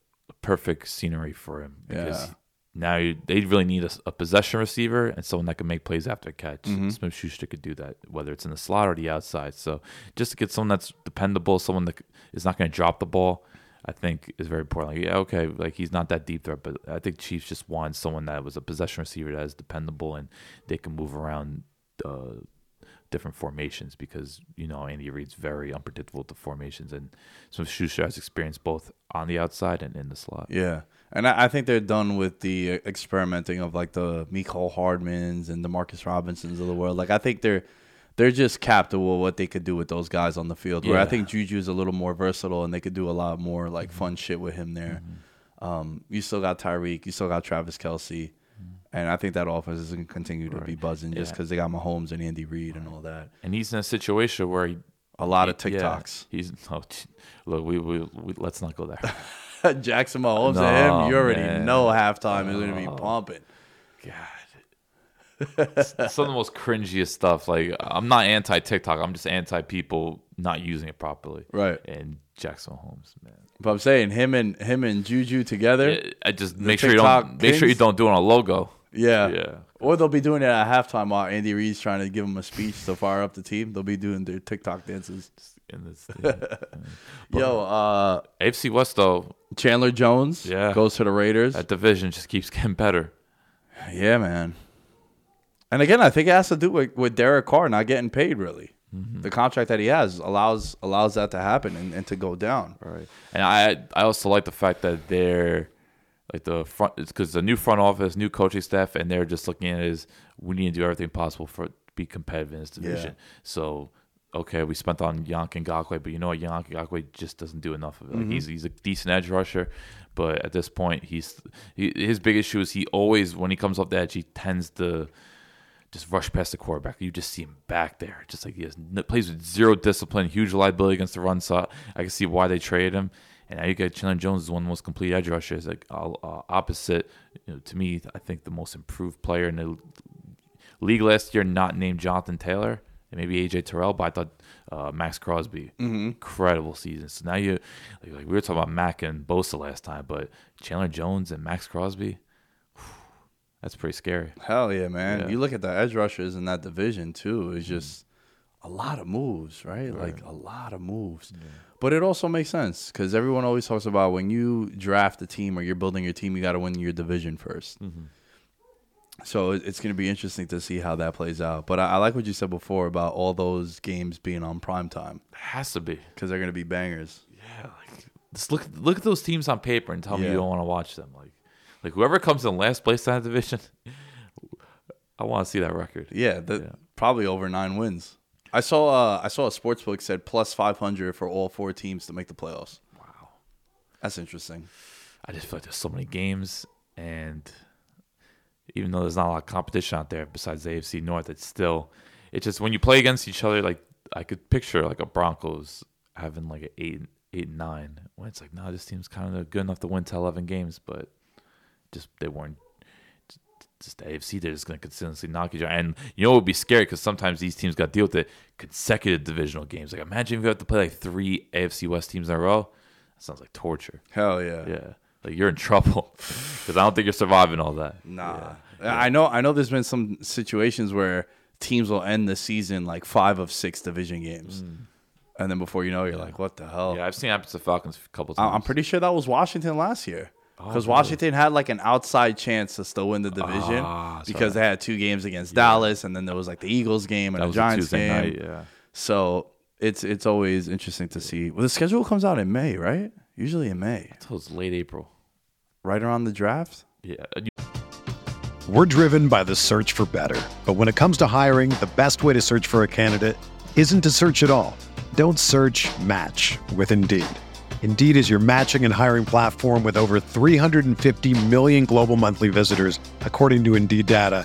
perfect scenery for him because yeah. Now you, they really need a, a possession receiver and someone that can make plays after a catch. Mm-hmm. Smith-Schuster could do that, whether it's in the slot or the outside. So just to get someone that's dependable, someone that is not going to drop the ball, I think is very important. Like, yeah, okay, like he's not that deep threat, but I think Chiefs just want someone that was a possession receiver that is dependable and they can move around uh, different formations because, you know, Andy Reid's very unpredictable with the formations. And Smith-Schuster has experience both on the outside and in the slot. Yeah. And I think they're done with the experimenting of, like, the Mecole Hardmans and the Marcus Robinsons of the world. Like, I think they're they're just capped at what they could do with those guys on the field. Yeah. Where I think Juju's a little more versatile, and they could do a lot more, like, fun shit with him there. Mm-hmm. Um, you still got Tyreek. You still got Travis Kelce. Mm-hmm. And I think that offense is going to continue to right. be buzzing yeah. just because they got Mahomes and Andy Reid right. and all that. And he's in a situation where he – A lot he, of TikToks. Yeah. He's oh, – look, we, we, we let's not go there. Jackson Mahomes no, and him, you already man. know halftime no. is going to be pumping. God. Some of the most cringiest stuff. Like, I'm not anti-TikTok. I'm just anti-people not using it properly. Right. And Jackson Mahomes, man. But I'm saying him and him and Juju together. Yeah, I just make sure, you don't, make sure you don't do it on a logo. Yeah. Yeah. Or they'll be doing it at halftime while Andy Reid's trying to give him a speech to fire up the team. They'll be doing their TikTok dances. In this, yeah. Yo, uh, A F C West though. Chandler Jones yeah. goes to the Raiders. That division just keeps getting better. Yeah, man. And again, I think it has to do with, with Derek Carr not getting paid, really. Mm-hmm. The contract that he has allows allows that to happen and, and to go down. Right. And I I also like the fact that they're like the front, it's because the new front office, new coaching staff, and they're just looking at it as we need to do everything possible for be competitive in this division. Yeah. So. Okay, we spent on Yannick Ngakoue, but you know what? Yannick Ngakoue just doesn't do enough of it. Like mm-hmm. He's he's a decent edge rusher, but at this point, he's he, his big issue is he always, when he comes off the edge, he tends to just rush past the quarterback. You just see him back there. Just like he has, plays with zero discipline, huge liability against the run. So I can see why they traded him. And now you got Chandler Jones is one of the most complete edge rushers. Like uh, opposite, you know, to me, I think the most improved player in the league last year, not named Jonathan Taylor. And maybe A J Terrell, but I thought uh, Max Crosby, mm-hmm. incredible season. So now you, like, like we were talking about Mack and Bosa last time, but Chandler Jones and Max Crosby, whew, that's pretty scary. Hell yeah, man. Yeah. You look at the edge rushers in that division too, it's just mm-hmm. a lot of moves, right? right? Like a lot of moves. Yeah. But it also makes sense because everyone always talks about when you draft a team or you're building your team, you got to win your division first. Mm-hmm. So it's going to be interesting to see how that plays out. But I like what you said before about all those games being on primetime. It has to be. Because they're going to be bangers. Yeah. Like, just look look at those teams on paper and tell yeah. me you don't want to watch them. Like, like whoever comes in last place in that division, I want to see that record. Yeah, the, yeah. probably over nine wins. I saw uh, I saw a sports book said plus five hundred for all four teams to make the playoffs. Wow. That's interesting. I just feel like there's so many games and... Even though there's not a lot of competition out there besides the A F C North, it's still, it's just when you play against each other, like I could picture like a Broncos having like an eight, eight and nine when it's like, no, nah, this team's kind of good enough to win to eleven games, but just they weren't, just the A F C, they're just going to consistently knock each other. And you know, it would be scary because sometimes these teams got to deal with it, consecutive divisional games. Like imagine if you have to play like three A F C West teams in a row. That sounds like torture. Hell yeah. Yeah. Like you're in trouble because I don't think you're surviving all that. Nah, yeah. I know. I know. There's been some situations where teams will end the season like five of six division games. Mm. And then before you know, you're yeah. like, what the hell? Yeah, I've seen it happen to the Falcons a couple times. I'm pretty sure that was Washington last year. Because oh, Washington had like an outside chance to still win the division ah, because they had two games against yeah. Dallas, and then there was like the Eagles game and that the Giants game. Night, yeah. So it's it's always interesting to see. Well, the schedule comes out in May, right? Usually in May. Until it's late April. Right around the draft? Yeah. We're driven by the search for better. But when it comes to hiring, the best way to search for a candidate isn't to search at all. Don't search, match with Indeed. Indeed is your matching and hiring platform with over three hundred fifty million global monthly visitors, according to Indeed data,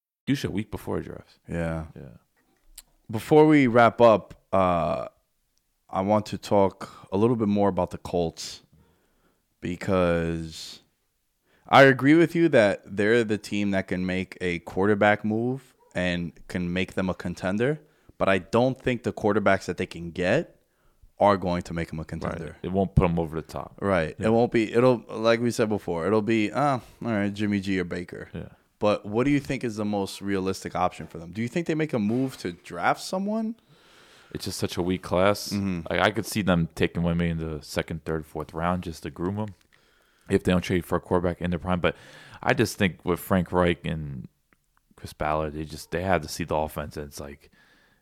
You should week before draft. Yeah. Yeah. Before we wrap up, uh, I want to talk a little bit more about the Colts, because I agree with you that they're the team that can make a quarterback move and can make them a contender, but I don't think the quarterbacks that they can get are going to make them a contender. Right. It won't put them over the top. Right. Yeah. It won't be, it'll, like we said before, it'll be, ah, oh, all right, Jimmy G or Baker. Yeah. But what do you think is the most realistic option for them? Do you think they make a move to draft someone? It's just such a weak class. Mm-hmm. Like, I could see them taking Wimby in the second, third, fourth round just to groom them if they don't trade for a quarterback in their prime. But I just think with Frank Reich and Chris Ballard, they just they had to see the offense. And it's like,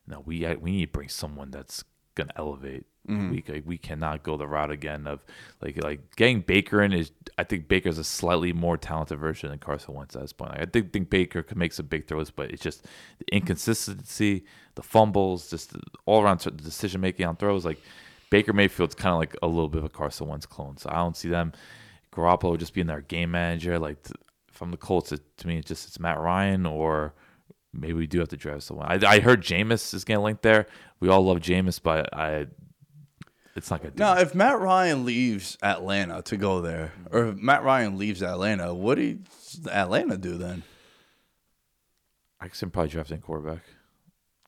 no, we we need to bring someone that's gonna elevate. Mm-hmm. We like, we cannot go the route again of like like getting Baker in is. I think Baker's a slightly more talented version than Carson Wentz at this point. Like, I think think Baker could make some big throws, but it's just the inconsistency, the fumbles, just the all around decision making on throws. Like Baker Mayfield's kind of like a little bit of a Carson Wentz clone, so I don't see them. Garoppolo just being their game manager. Like to, from the Colts, it, to me, it's just it's Matt Ryan or. Maybe we do have to draft someone. I, I heard Jameis is getting linked there. We all love Jameis, but I, it's not going to do it. Now, if Matt Ryan leaves Atlanta to go there, or if Matt Ryan leaves Atlanta, what do Atlanta do then? I guess I'm probably drafting quarterback.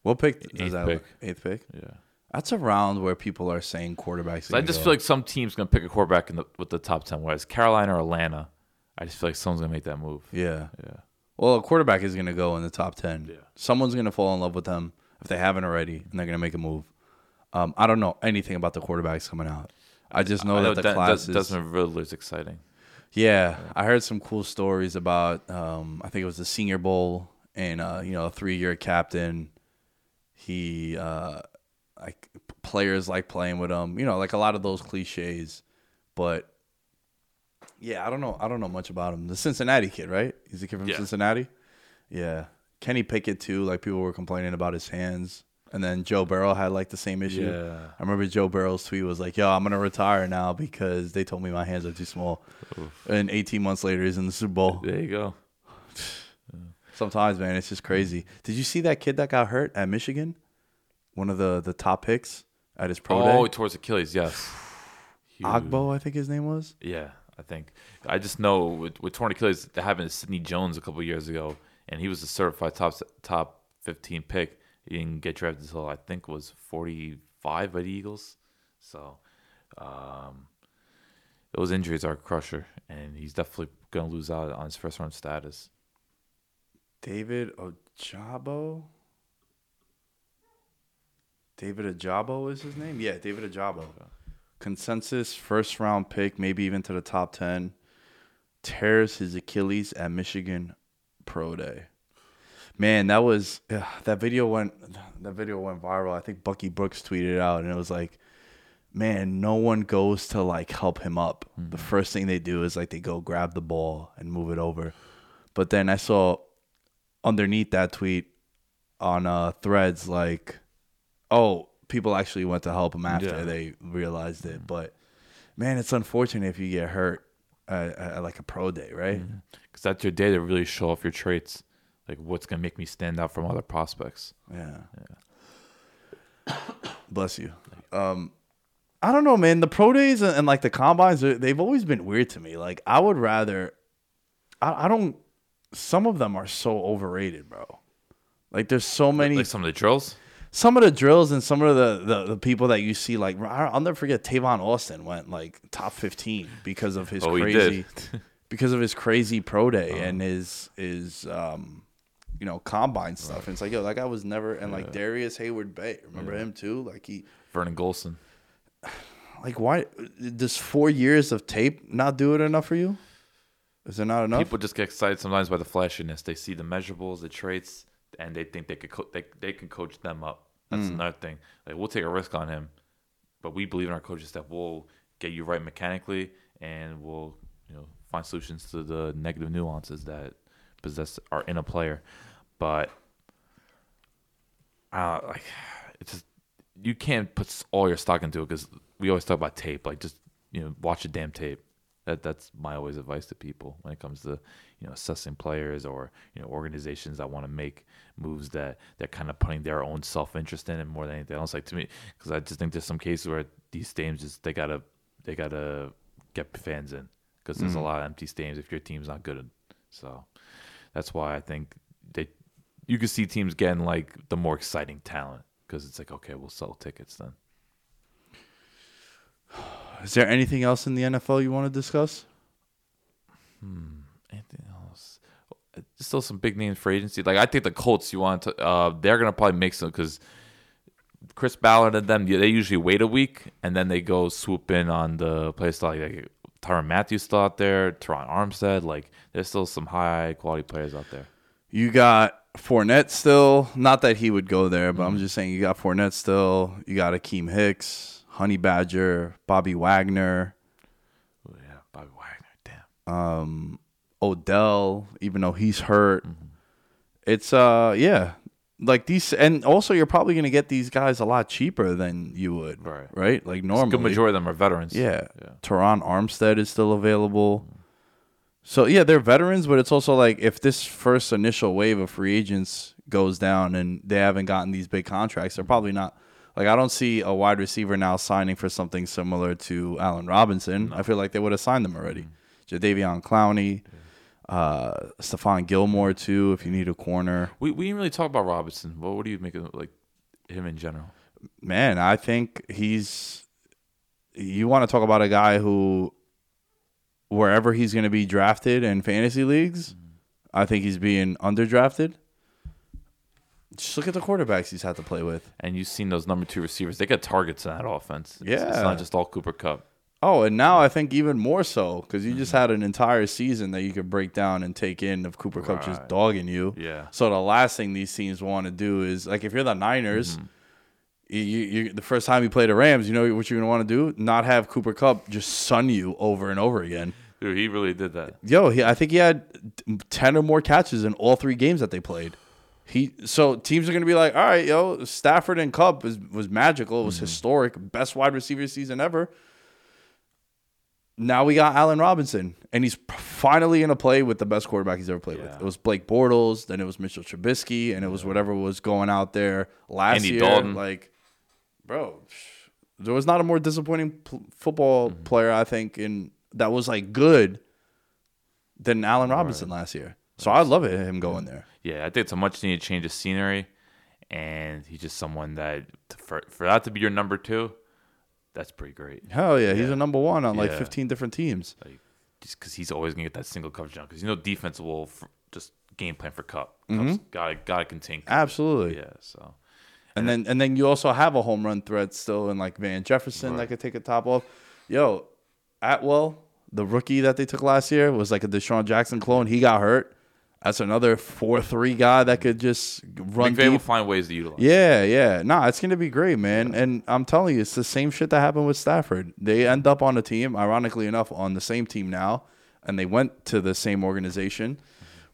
What pick? Eighth that pick. Eighth pick? Yeah. That's around where people are saying quarterbacks. Are I just go. feel like some team's going to pick a quarterback in the, with the top ten, whereas Carolina or Atlanta, I just feel like someone's going to make that move. Yeah. Yeah. Well, a quarterback is going to go in the top ten. Yeah. Someone's going to fall in love with them if they haven't already, and they're going to make a move. Um, I don't know anything about the quarterbacks coming out. I just know I that know the that class does, is... Desmond Ridler's exciting. Yeah, yeah, I heard some cool stories about, um, I think it was the Senior Bowl, and uh, you know, a three-year captain. He, uh, like players like playing with him. You know, like a lot of those cliches, but... Yeah, I don't know. I don't know much about him. The Cincinnati kid, right? He's a kid from yeah. Cincinnati. Yeah, Kenny Pickett too. Like people were complaining about his hands, and then Joe Burrow had like the same issue. Yeah. I remember Joe Burrow's tweet was like, "Yo, I'm gonna retire now because they told me my hands are too small." Oof. And eighteen months later, he's in the Super Bowl. There you go. Sometimes, man, it's just crazy. Did you see that kid that got hurt at Michigan? One of the the top picks at his pro oh, day. Oh, towards Achilles, yes. Ogbo, I think his name was. Yeah. I think I just know with, with torn Achilles that happened to Sidney Jones a couple of years ago, and he was a certified top top fifteen pick. He didn't get drafted until I think was forty-five by the Eagles. So, um, those injuries are a crusher, and he's definitely going to lose out on his first-round status. David Ojabo? David Ojabo is his name? Yeah, David Ojabo. Okay. Consensus first-round pick, maybe even to the top ten. Tears his Achilles at Michigan Pro Day. Man, that was ugh, that video went that video went viral. I think Bucky Brooks tweeted it out, and it was like, man, no one goes to like help him up. Mm-hmm. The first thing they do is like they go grab the ball and move it over. But then I saw underneath that tweet on uh, Threads like, oh, people actually went to help him after yeah. they realized it. But man, it's unfortunate if you get hurt at, at like a pro day, right? Because mm-hmm. that's your day to really show off your traits. Like, what's going to make me stand out from other prospects? Yeah. yeah. Bless you. Um, I don't know, man. The pro days and, and like, the combines, they've always been weird to me. Like, I would rather... I, I don't... Some of them are so overrated, bro. Like, there's so many... Like some of the drills? Some of the drills and some of the, the, the people that you see, like... I'll never forget Tavon Austin went, like, top fifteen because of his oh, crazy... because of his crazy pro day um, and his... his um. you know, combine stuff. Right. And it's like, yo, that guy was never... And, yeah. like, Darius Hayward Bay. Remember yeah. him, too? Like, he... Vernon Golson. Like, why... Does four years of tape not do it enough for you? Is it not enough? People just get excited sometimes by the flashiness. They see the measurables, the traits, and they think they could co- they, they can coach them up. That's mm. another thing. Like, we'll take a risk on him, but we believe in our coaches that we'll get you right mechanically, and we'll, you know, find solutions to the negative nuances that possess are in a player. But uh, like, it's just, you can't put all your stock into it because we always talk about tape. Like, just, you know, watch the damn tape. That that's my always advice to people when it comes to, you know, assessing players or, you know, organizations that want to make moves that they're kind of putting their own self interest in, and more than anything else. Like, to me, because I just think there's some cases where these teams just they gotta they gotta get fans in, because there's mm-hmm. a lot of empty stadiums if your team's not good. So that's why I think they. You can see teams getting, like, the more exciting talent because it's like, okay, we'll sell tickets then. Is there anything else in the N F L you want to discuss? Hmm, anything else? There's still some big names for agency. Like, I think the Colts, you want to, uh, they're going to probably make some, because Chris Ballard and them, they usually wait a week and then they go swoop in on the place like, like Tyrann Mathieu's still out there, Terron Armstead. Like, there's still some high quality players out there. You got Fournette still. Not that he would go there, but mm-hmm. I'm just saying you got Fournette still. You got Akeem Hicks, Honey Badger, Bobby Wagner. Oh, yeah, Bobby Wagner, damn. Um, Odell, even though he's hurt. Mm-hmm. It's, uh, yeah. Like these, and also you're probably going to get these guys a lot cheaper than you would, right? right? Like normally. A good majority of them are veterans. Yeah. yeah. Terron Armstead is still available. Mm-hmm. So, yeah, they're veterans, but it's also like if this first initial wave of free agents goes down and they haven't gotten these big contracts, they're probably not. Like, I don't see a wide receiver now signing for something similar to Alan Robinson. No. I feel like they would have signed them already. Mm-hmm. Jadeveon Clowney, yeah. uh, Stephon Gilmore, too, if you need a corner. We we didn't really talk about Robinson. Well, what do you make of, like, him in general? Man, I think he's – you want to talk about a guy who – wherever he's going to be drafted in fantasy leagues, mm-hmm. I think he's being underdrafted. Just look at the quarterbacks he's had to play with. And you've seen those number two receivers. They got targets in that offense. It's, yeah. It's not just all Cooper Kupp. Oh, and now I think even more so, because you mm-hmm. just had an entire season that you could break down and take in of Cooper Kupp right. just dogging you. Yeah. So the last thing these teams want to do is, like, if you're the Niners, mm-hmm. You, you, the first time you play the Rams, you know what you're going to want to do? Not have Cooper Kupp just sun you over and over again. Dude, he really did that. Yo, he, I think he had ten or more catches in all three games that they played. He So teams are going to be like, all right, yo, Stafford and Kupp was, was magical. It was mm-hmm. historic. Best wide receiver season ever. Now we got Allen Robinson, and he's finally in a play with the best quarterback he's ever played yeah. with. It was Blake Bortles, then it was Mitchell Trubisky, and it was whatever was going out there last Andy year. Dalton. Like, bro, there was not a more disappointing pl- football mm-hmm. player, I think, in that was like good than Allen Robinson right. last year. So I love it, him going there. Yeah, I think it's a much needed change of scenery, and he's just someone that for, for that to be your number two, that's pretty great. Hell yeah, yeah. He's a number one on yeah. like fifteen different teams. Like, just because he's always gonna get that single coverage down, because you know defense will f- just game plan for Cup. Mm-hmm. Gotta gotta contain. Cup. Absolutely. Yeah. So. And, and then and then you also have a home run threat still in like Van Jefferson right. that could take a top off. Yo, Atwell, the rookie that they took last year, was like a Deshaun Jackson clone. He got hurt. That's another four three guy that could just run. McVay will find ways to utilize. Yeah, yeah. Nah, it's going to be great, man. Yeah. And I'm telling you, it's the same shit that happened with Stafford. They end up on a team, ironically enough, on the same team now, and they went to the same organization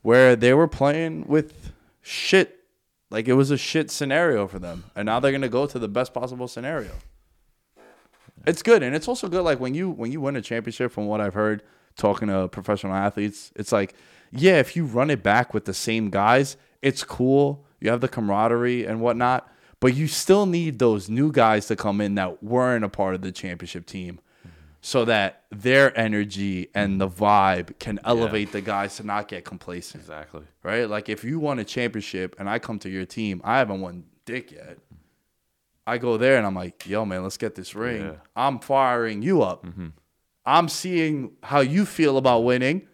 where they were playing with shit. Like, it was a shit scenario for them. And now they're going to go to the best possible scenario. It's good. And it's also good, like, when you when you win a championship, from what I've heard, talking to professional athletes, it's like, yeah, if you run it back with the same guys, it's cool. You have the camaraderie and whatnot. But you still need those new guys to come in that weren't a part of the championship team, so that their energy and the vibe can elevate yeah. the guys to not get complacent. Exactly. Right? Like, if you won a championship and I come to your team, I haven't won dick yet. I go there and I'm like, yo, man, let's get this ring. Yeah. I'm firing you up. Mm-hmm. I'm seeing how you feel about winning,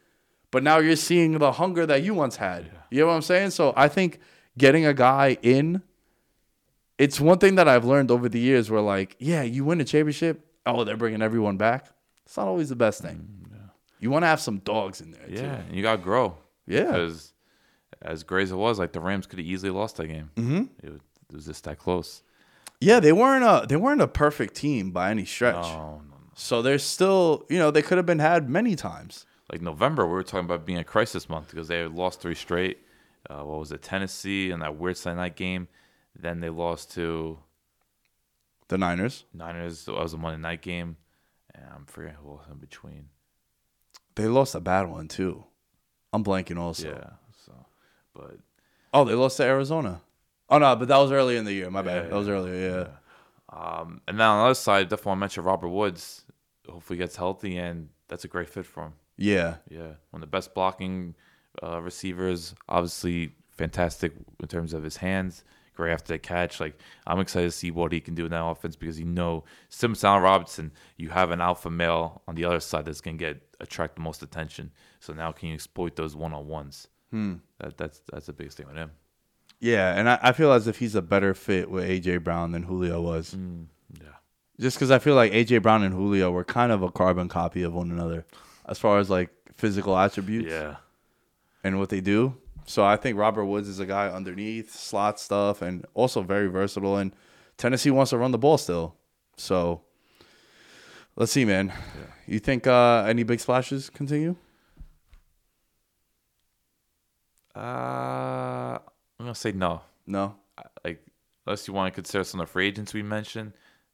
but now you're seeing the hunger that you once had. Yeah. You know what I'm saying? So I think getting a guy in, it's one thing that I've learned over the years where, like, yeah, you win a championship, oh, they're bringing everyone back. It's not always the best thing. Yeah. You want to have some dogs in there, yeah, too. Yeah, and you got to grow. Yeah. Because as great as it was, like, the Rams could have easily lost that game. Mm-hmm. It was, it was just that close. Yeah, they weren't a they weren't a perfect team by any stretch. No, no, no. So they're still, you know, they could have been had many times. Like November, we were talking about being a crisis month because they had lost three straight. Uh, what was it, Tennessee and that weird Sunday night game? Then they lost to... The Niners. Niners. That was a Monday night game. And I'm forgetting who was in between. They lost a bad one, too. I'm blanking also. Yeah. So, but oh, they lost to Arizona. Oh, no, but that was early in the year. My yeah, bad. Yeah, that was yeah, earlier, yeah. yeah. Um, and then on the other side, definitely want to mention Robert Woods. Hopefully gets healthy, and that's a great fit for him. Yeah. Yeah. One of the best blocking uh, receivers. Obviously fantastic in terms of his hands. Great after the catch. Like, I'm excited to see what he can do in that offense, because you know, similar to Alan Robinson, you have an alpha male on the other side that's going to get attract the most attention. So now can you exploit those one-on-ones? Hmm. That, that's that's the biggest thing with him. Yeah, and I, I feel as if he's a better fit with A J. Brown than Julio was. Mm, yeah. Just because I feel like A J. Brown and Julio were kind of a carbon copy of one another as far as, like, physical attributes yeah. and what they do. So I think Robert Woods is a guy underneath, slot stuff, and also very versatile. And Tennessee wants to run the ball still. So let's see, man. Yeah. You think uh, any big splashes continue? Uh, I'm going to say no. No? Like, unless you want to consider some of the free agents we mentioned.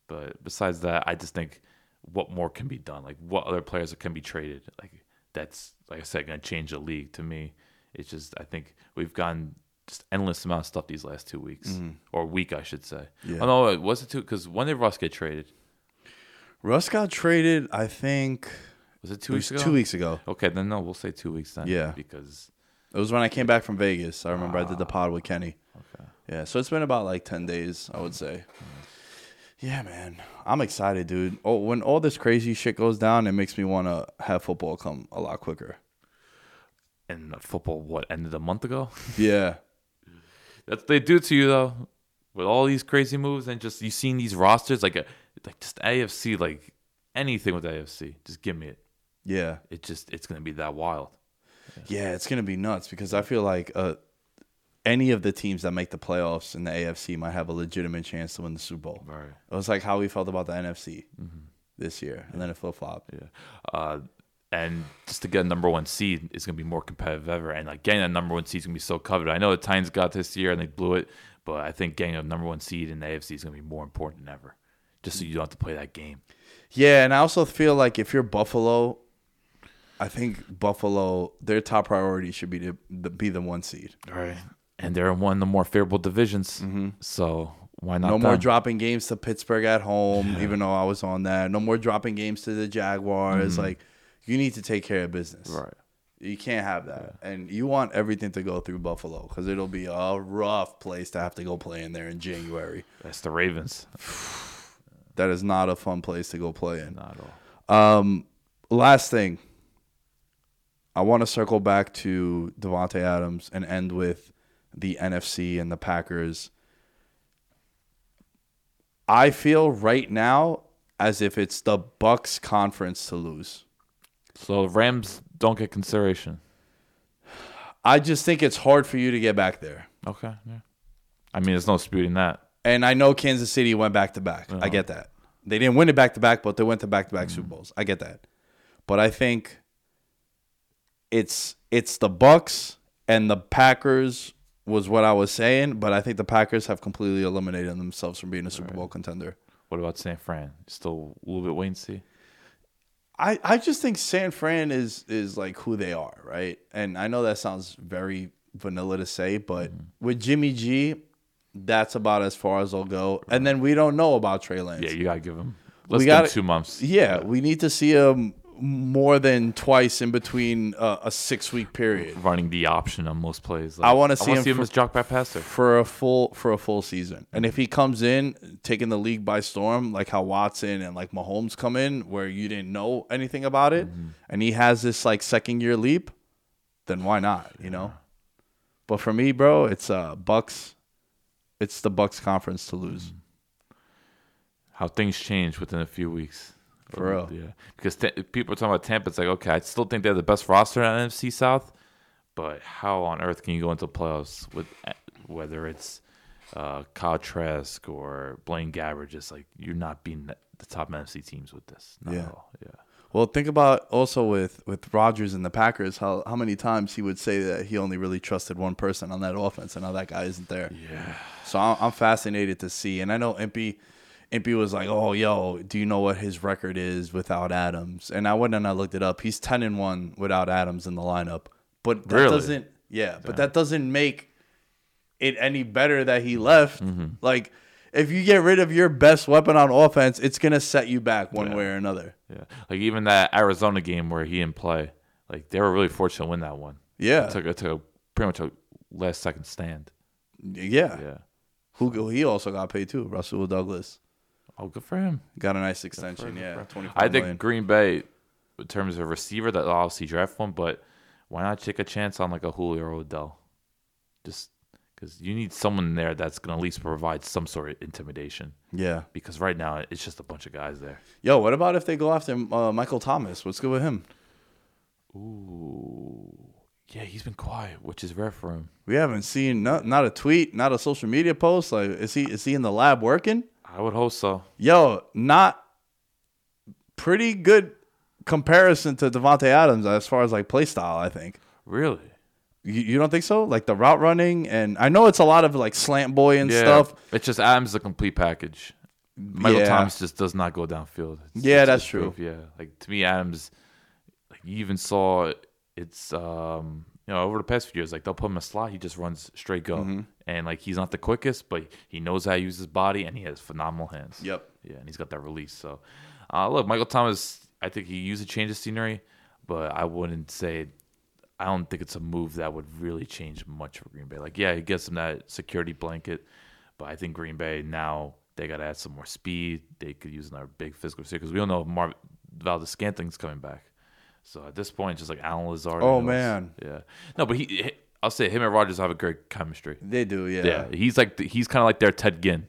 But besides that, I just think what more can be done? Like, what other players can be traded? Like, that's, like I said, going to change the league to me. It's just, I think we've gotten just endless amount of stuff these last two weeks. Mm. Or week, I should say. Yeah. Oh, no, was it two? Because when did Russ get traded? Russ got traded, I think. Was it two it weeks was ago? Two weeks ago. Okay, then no, we'll say two weeks then. Yeah. Because it was when I came back from Vegas. I remember ah, I did the pod with Kenny. Okay. Yeah, so it's been about like ten days, I would say. Yeah, man. I'm excited, dude. Oh, when all this crazy shit goes down, it makes me want to have football come a lot quicker. And football, what, ended a month ago? Yeah. That's what they do to you, though, with all these crazy moves. And just, you've seen these rosters, like, a, like just A F C, like anything with A F C. Just give me it. Yeah. It just, it's going to be that wild. Yeah, yeah, it's going to be nuts, because I feel like uh, any of the teams that make the playoffs in the A F C might have a legitimate chance to win the Super Bowl. Right. It was like how we felt about the N F C mm-hmm. this year. And yeah. then it flip-flopped. Yeah. Uh, And just to get a number one seed is going to be more competitive ever. And like getting a number one seed is going to be so coveted. I know the Titans got this year and they blew it, but I think getting a number one seed in the A F C is going to be more important than ever, just so you don't have to play that game. Yeah, and I also feel like if you're Buffalo, I think Buffalo, their top priority should be to be the one seed. All right. And they're in one of the more favorable divisions. Mm-hmm. So why not? No more them? dropping games to Pittsburgh at home, even though I was on that. No more dropping games to the Jaguars. Mm-hmm. Like, you need to take care of business. Right. You can't have that. Yeah. And you want everything to go through Buffalo, because it'll be a rough place to have to go play in there in January. That's the Ravens. That is not a fun place to go play in. Not at all. Um, last thing. I want to circle back to Davante Adams and end with the N F C and the Packers. I feel right now as if it's the Bucs conference to lose. So Rams don't get consideration. I just think it's hard for you to get back there. Okay. Yeah. I mean, there's no disputing that. And I know Kansas City went back-to-back. Uh-huh. I get that. They didn't win it back-to-back, but they went to back-to-back mm-hmm. Super Bowls. I get that. But I think it's it's the Bucs and the Packers was what I was saying, but I think the Packers have completely eliminated themselves from being a Super right. Bowl contender. What about San Fran? Still a little bit wait and see? I, I just think San Fran is is like who they are, right? And I know that sounds very vanilla to say, but mm-hmm. with Jimmy G, that's about as far as they'll go. And then we don't know about Trey Lance. Yeah, you got to give him less than two months. Yeah, yeah, we need to see him more than twice in between uh, a six-week period. Running the option on most plays. Like, I want to see him, see him for, as jock back passer. For a full for a full season. And if he comes in, taking the league by storm, like how Watson and like Mahomes come in, where you didn't know anything about it, mm-hmm. and he has this like second-year leap, then why not, you know? Yeah. But for me, bro, it's uh, Bucks. It's the Bucks conference to lose. How things change within a few weeks. For real. Yeah. Because t- people are talking about Tampa. It's like, okay, I still think they're the best roster in the N F C South, but how on earth can you go into playoffs with whether it's uh, Kyle Trask or Blaine Gabbert? Just like, you're not beating the top N F C teams with this. Not yeah. at all. Yeah. Well, think about also with, with Rodgers and the Packers, how, how many times he would say that he only really trusted one person on that offense, and now that guy isn't there. Yeah. So I'm, I'm fascinated to see. And I know Impy, Impy was like, oh, yo, do you know what his record is without Adams? And I went and I looked it up. He's ten and one without Adams in the lineup. But that really? doesn't yeah, yeah, but that doesn't make it any better that he left. Mm-hmm. Like, if you get rid of your best weapon on offense, it's going to set you back one yeah. way or another. Yeah. Like, even that Arizona game where he didn't play, like, they were really fortunate to win that one. Yeah. It took, it took a, pretty much a last-second stand. Yeah. Yeah. Who He also got paid, too, Russell Douglas. Oh, good for him. Got a nice extension, yeah. I think million. Green Bay, in terms of receiver, that obviously draft one, but why not take a chance on, like, a Julio or Odell? Just... Because you need someone there that's going to at least provide some sort of intimidation. Yeah. Because right now, it's just a bunch of guys there. Yo, what about if they go after uh, Michael Thomas? What's good with him? Ooh. Yeah, he's been quiet, which is rare for him. We haven't seen not, not a tweet, not a social media post. Like, is he is he in the lab working? I would hope so. Yo, not pretty good comparison to Davante Adams as far as, like, play style, I think. Really? You don't think so? Like the route running, and I know it's a lot of like slant boy and yeah, stuff. It's just Adams is a complete package. Michael yeah. Thomas just does not go downfield. It's, yeah, it's that's true. Brief, yeah, like to me, Adams. Like you even saw it's um, you know over the past few years, like they'll put him in a slot, he just runs straight go, mm-hmm. and like he's not the quickest, but he knows how to use his body, and he has phenomenal hands. Yep. Yeah, and he's got that release. So, uh, look, Michael Thomas. I think he used a change of scenery, but I wouldn't say. I don't think it's a move that would really change much for Green Bay. Like, yeah, it gets them that security blanket, but I think Green Bay now they got to add some more speed. They could use another big physical receiver because we don't know if Marv- Valdes-Scantling's coming back. So at this point, just like Alan Lazard. Oh knows. man, yeah, no, but he, I'll say him and Rodgers have a great chemistry. They do, yeah. Yeah, he's like the, he's kind of like their Ted Ginn.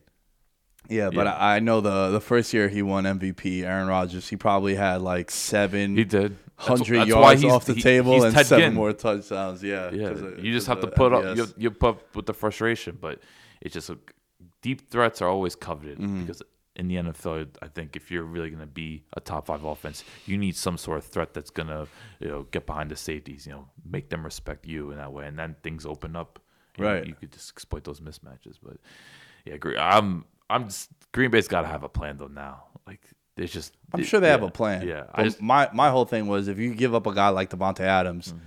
Yeah, but yeah. I know the the first year he won M V P, Aaron Rodgers, he probably had like seven. He did. one hundred yards off the he, table and seven Ginn. more touchdowns. Yeah, yeah. Of, you just have to put up, you, you put up with the frustration, but it's just a, deep threats are always coveted mm-hmm. because in the N F L, I think if you're really going to be a top five offense, you need some sort of threat that's going to you know get behind the safeties, you know, make them respect you in that way, and then things open up. You right, know, you could just exploit those mismatches. But yeah, I'm I'm just, Green Bay's got to have a plan though now, like. It's just, I'm sure they yeah, have a plan. Yeah, I just, my my whole thing was if you give up a guy like Davante Adams, mm-hmm.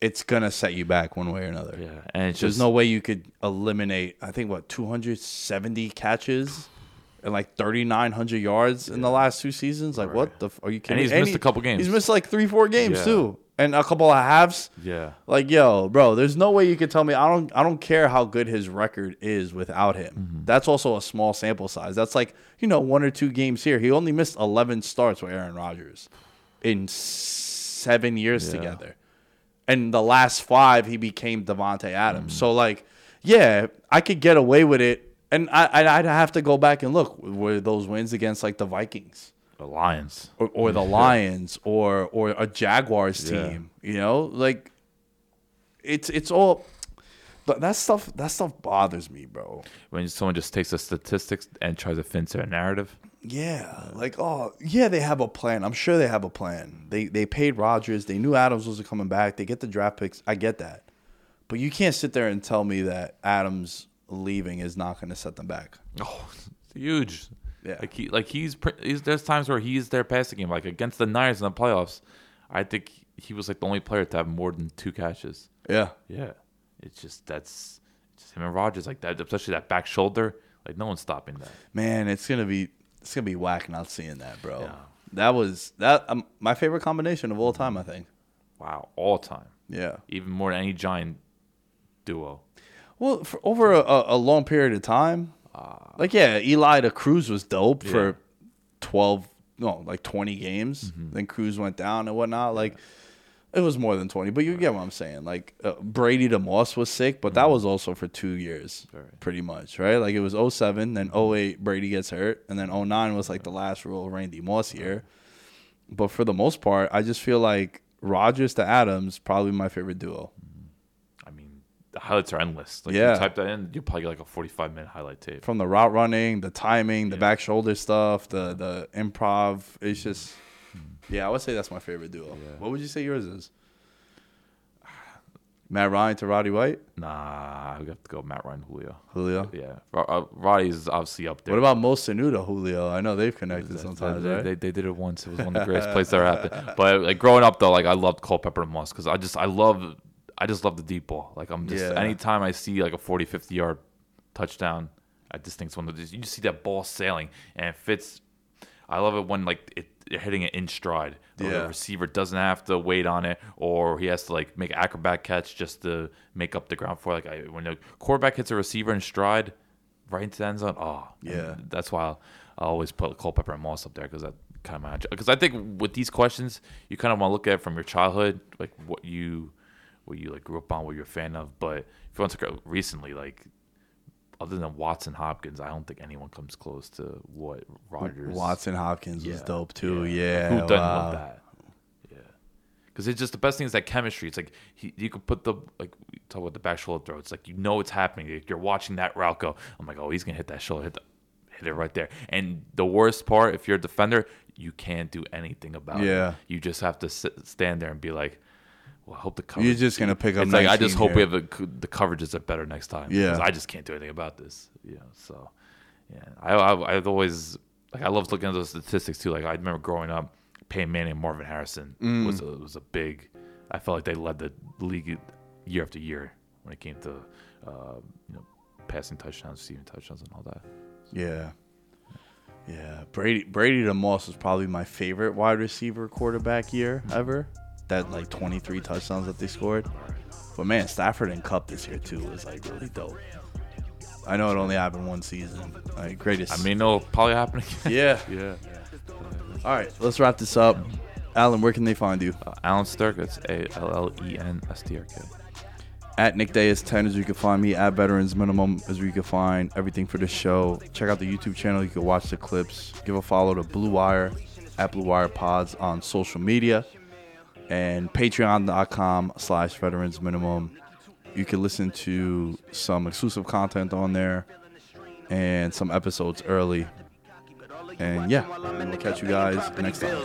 it's gonna set you back one way or another. Yeah, and it's there's just, no way you could eliminate. I think what two hundred seventy catches and like thirty-nine hundred yards yeah. in the last two seasons. Like right. what the f- are you kidding? And he's and missed he, a couple games. He's missed like three, four games yeah. too. and a couple of halves. Yeah. Like, yo, bro, there's no way you could tell me. I don't I don't care how good his record is without him. Mm-hmm. That's also a small sample size. That's like, you know, one or two games here. He only missed eleven starts with Aaron Rodgers in seven years yeah. together. And the last five, he became Davante Adams. Mm-hmm. So, like, yeah, I could get away with it. And I, I'd have to go back and look. Were those wins against, like, the Vikings? The Lions. Or, or the Lions or or a Jaguars team. Yeah. You know? Like, it's it's all – that stuff that stuff bothers me, bro. When someone just takes the statistics and tries to fit into a narrative? Yeah. Like, oh, yeah, they have a plan. I'm sure they have a plan. They, they paid Rodgers. They knew Adams wasn't coming back. They get the draft picks. I get that. But you can't sit there and tell me that Adams leaving is not going to set them back. Oh, it's huge. Yeah, like he, like he's, he's there's times where he's their passing game, like against the Niners in the playoffs. I think he was like the only player to have more than two catches. Yeah, yeah. It's just that's just him and Rodgers like that, especially that back shoulder. Like no one's stopping that. Man, it's gonna be it's gonna be whack not seeing that, bro. Yeah. That was that um, my favorite combination of all time, I think. Wow, all time. Yeah, even more than any Giant duo. Well, for over a, a long period of time. Like, yeah, Eli to Cruz was dope yeah. for twelve, no, like twenty games. Mm-hmm. Then Cruz went down and whatnot. Like, yeah. it was more than twenty, but you get what I'm saying. Like, uh, Brady to Moss was sick, but mm-hmm. that was also for two years, right. pretty much, right? Like, it was oh seven, then oh eight, Brady gets hurt, and then oh nine was, like, right. the last real Randy Moss year. Right. But for the most part, I just feel like Rodgers to Adams, probably my favorite duo. The highlights are endless. Like yeah. you type that in, you'll probably get like a forty-five minute highlight tape. From the route running, the timing, the yeah. back shoulder stuff, the the improv. It's just, yeah, I would say that's my favorite duo. Yeah. What would you say yours is? Matt Ryan to Roddy White? Nah, we have to go Matt Ryan, Julio. Julio? Yeah. Uh, Roddy's obviously up there. What about Mo Sanu to Julio? I know they've connected sometimes, they, right? They, they did it once. It was one of the greatest plays that ever happened. But like growing up, though, like I loved Culpepper and Moss because I just, I love I just love the deep ball. Like, I'm just, yeah. anytime I see like a forty, fifty yard touchdown, I just think it's one of those, you just see that ball sailing and it fits. I love it when like it, you're hitting it in stride. Yeah. The receiver doesn't have to wait on it or he has to like make an acrobat catch just to make up the ground for it. Like, I, when the quarterback hits a receiver in stride right into the end zone, oh, yeah. That's why I'll, I always put Culpepper and Moss up there because that kind of, because I think with these questions, you kind of want to look at it from your childhood, like what you, what you like grew up on, what you're a fan of, but if you want to go recently, like other than Watson Hopkins, I don't think anyone comes close to what Rodgers. Watson Hopkins yeah. was dope too, yeah. yeah. Who doesn't wow. love that? Yeah, because it's just the best thing is that chemistry. It's like he, you could put the like talk about the back shoulder throw. It's like you know it's happening. Like, you're watching that route go. I'm like, oh, he's gonna hit that shoulder, hit the, hit it right there. And the worst part, if you're a defender, you can't do anything about yeah. it. You just have to sit, stand there and be like. Well, I hope the coverage. You're just gonna pick up. It's like I just hope here. we have the, the coverages are better next time. Yeah, because I just can't do anything about this. Yeah, so yeah, I, I I've always like I loved looking at those statistics too. Like I remember growing up, Peyton Manning and Marvin Harrison mm. was a, was a big. I felt like they led the league year after year when it came to uh, you know passing touchdowns, receiving touchdowns, and all that. So, yeah, yeah. Brady Brady to Moss was probably my favorite wide receiver quarterback year ever. That like twenty-three touchdowns that they scored, but man, Stafford and Kupp this year too was like really dope. I know it only happened one season. Like greatest. I mean, it'll probably happen again. Yeah, yeah. All right, let's wrap this up. Alan, where can they find you? Uh, Alan Sterk. That's A L L E N S T R K. At Nick Day is ten is where you can find me. At Veterans Minimum is where you can find everything for this show. Check out the YouTube channel. You can watch the clips. Give a follow to Blue Wire at Blue Wire Pods on social media. And patreon.com slash veterans minimum. You can listen to some exclusive content on there and some episodes early. And yeah, we'll catch you guys next time.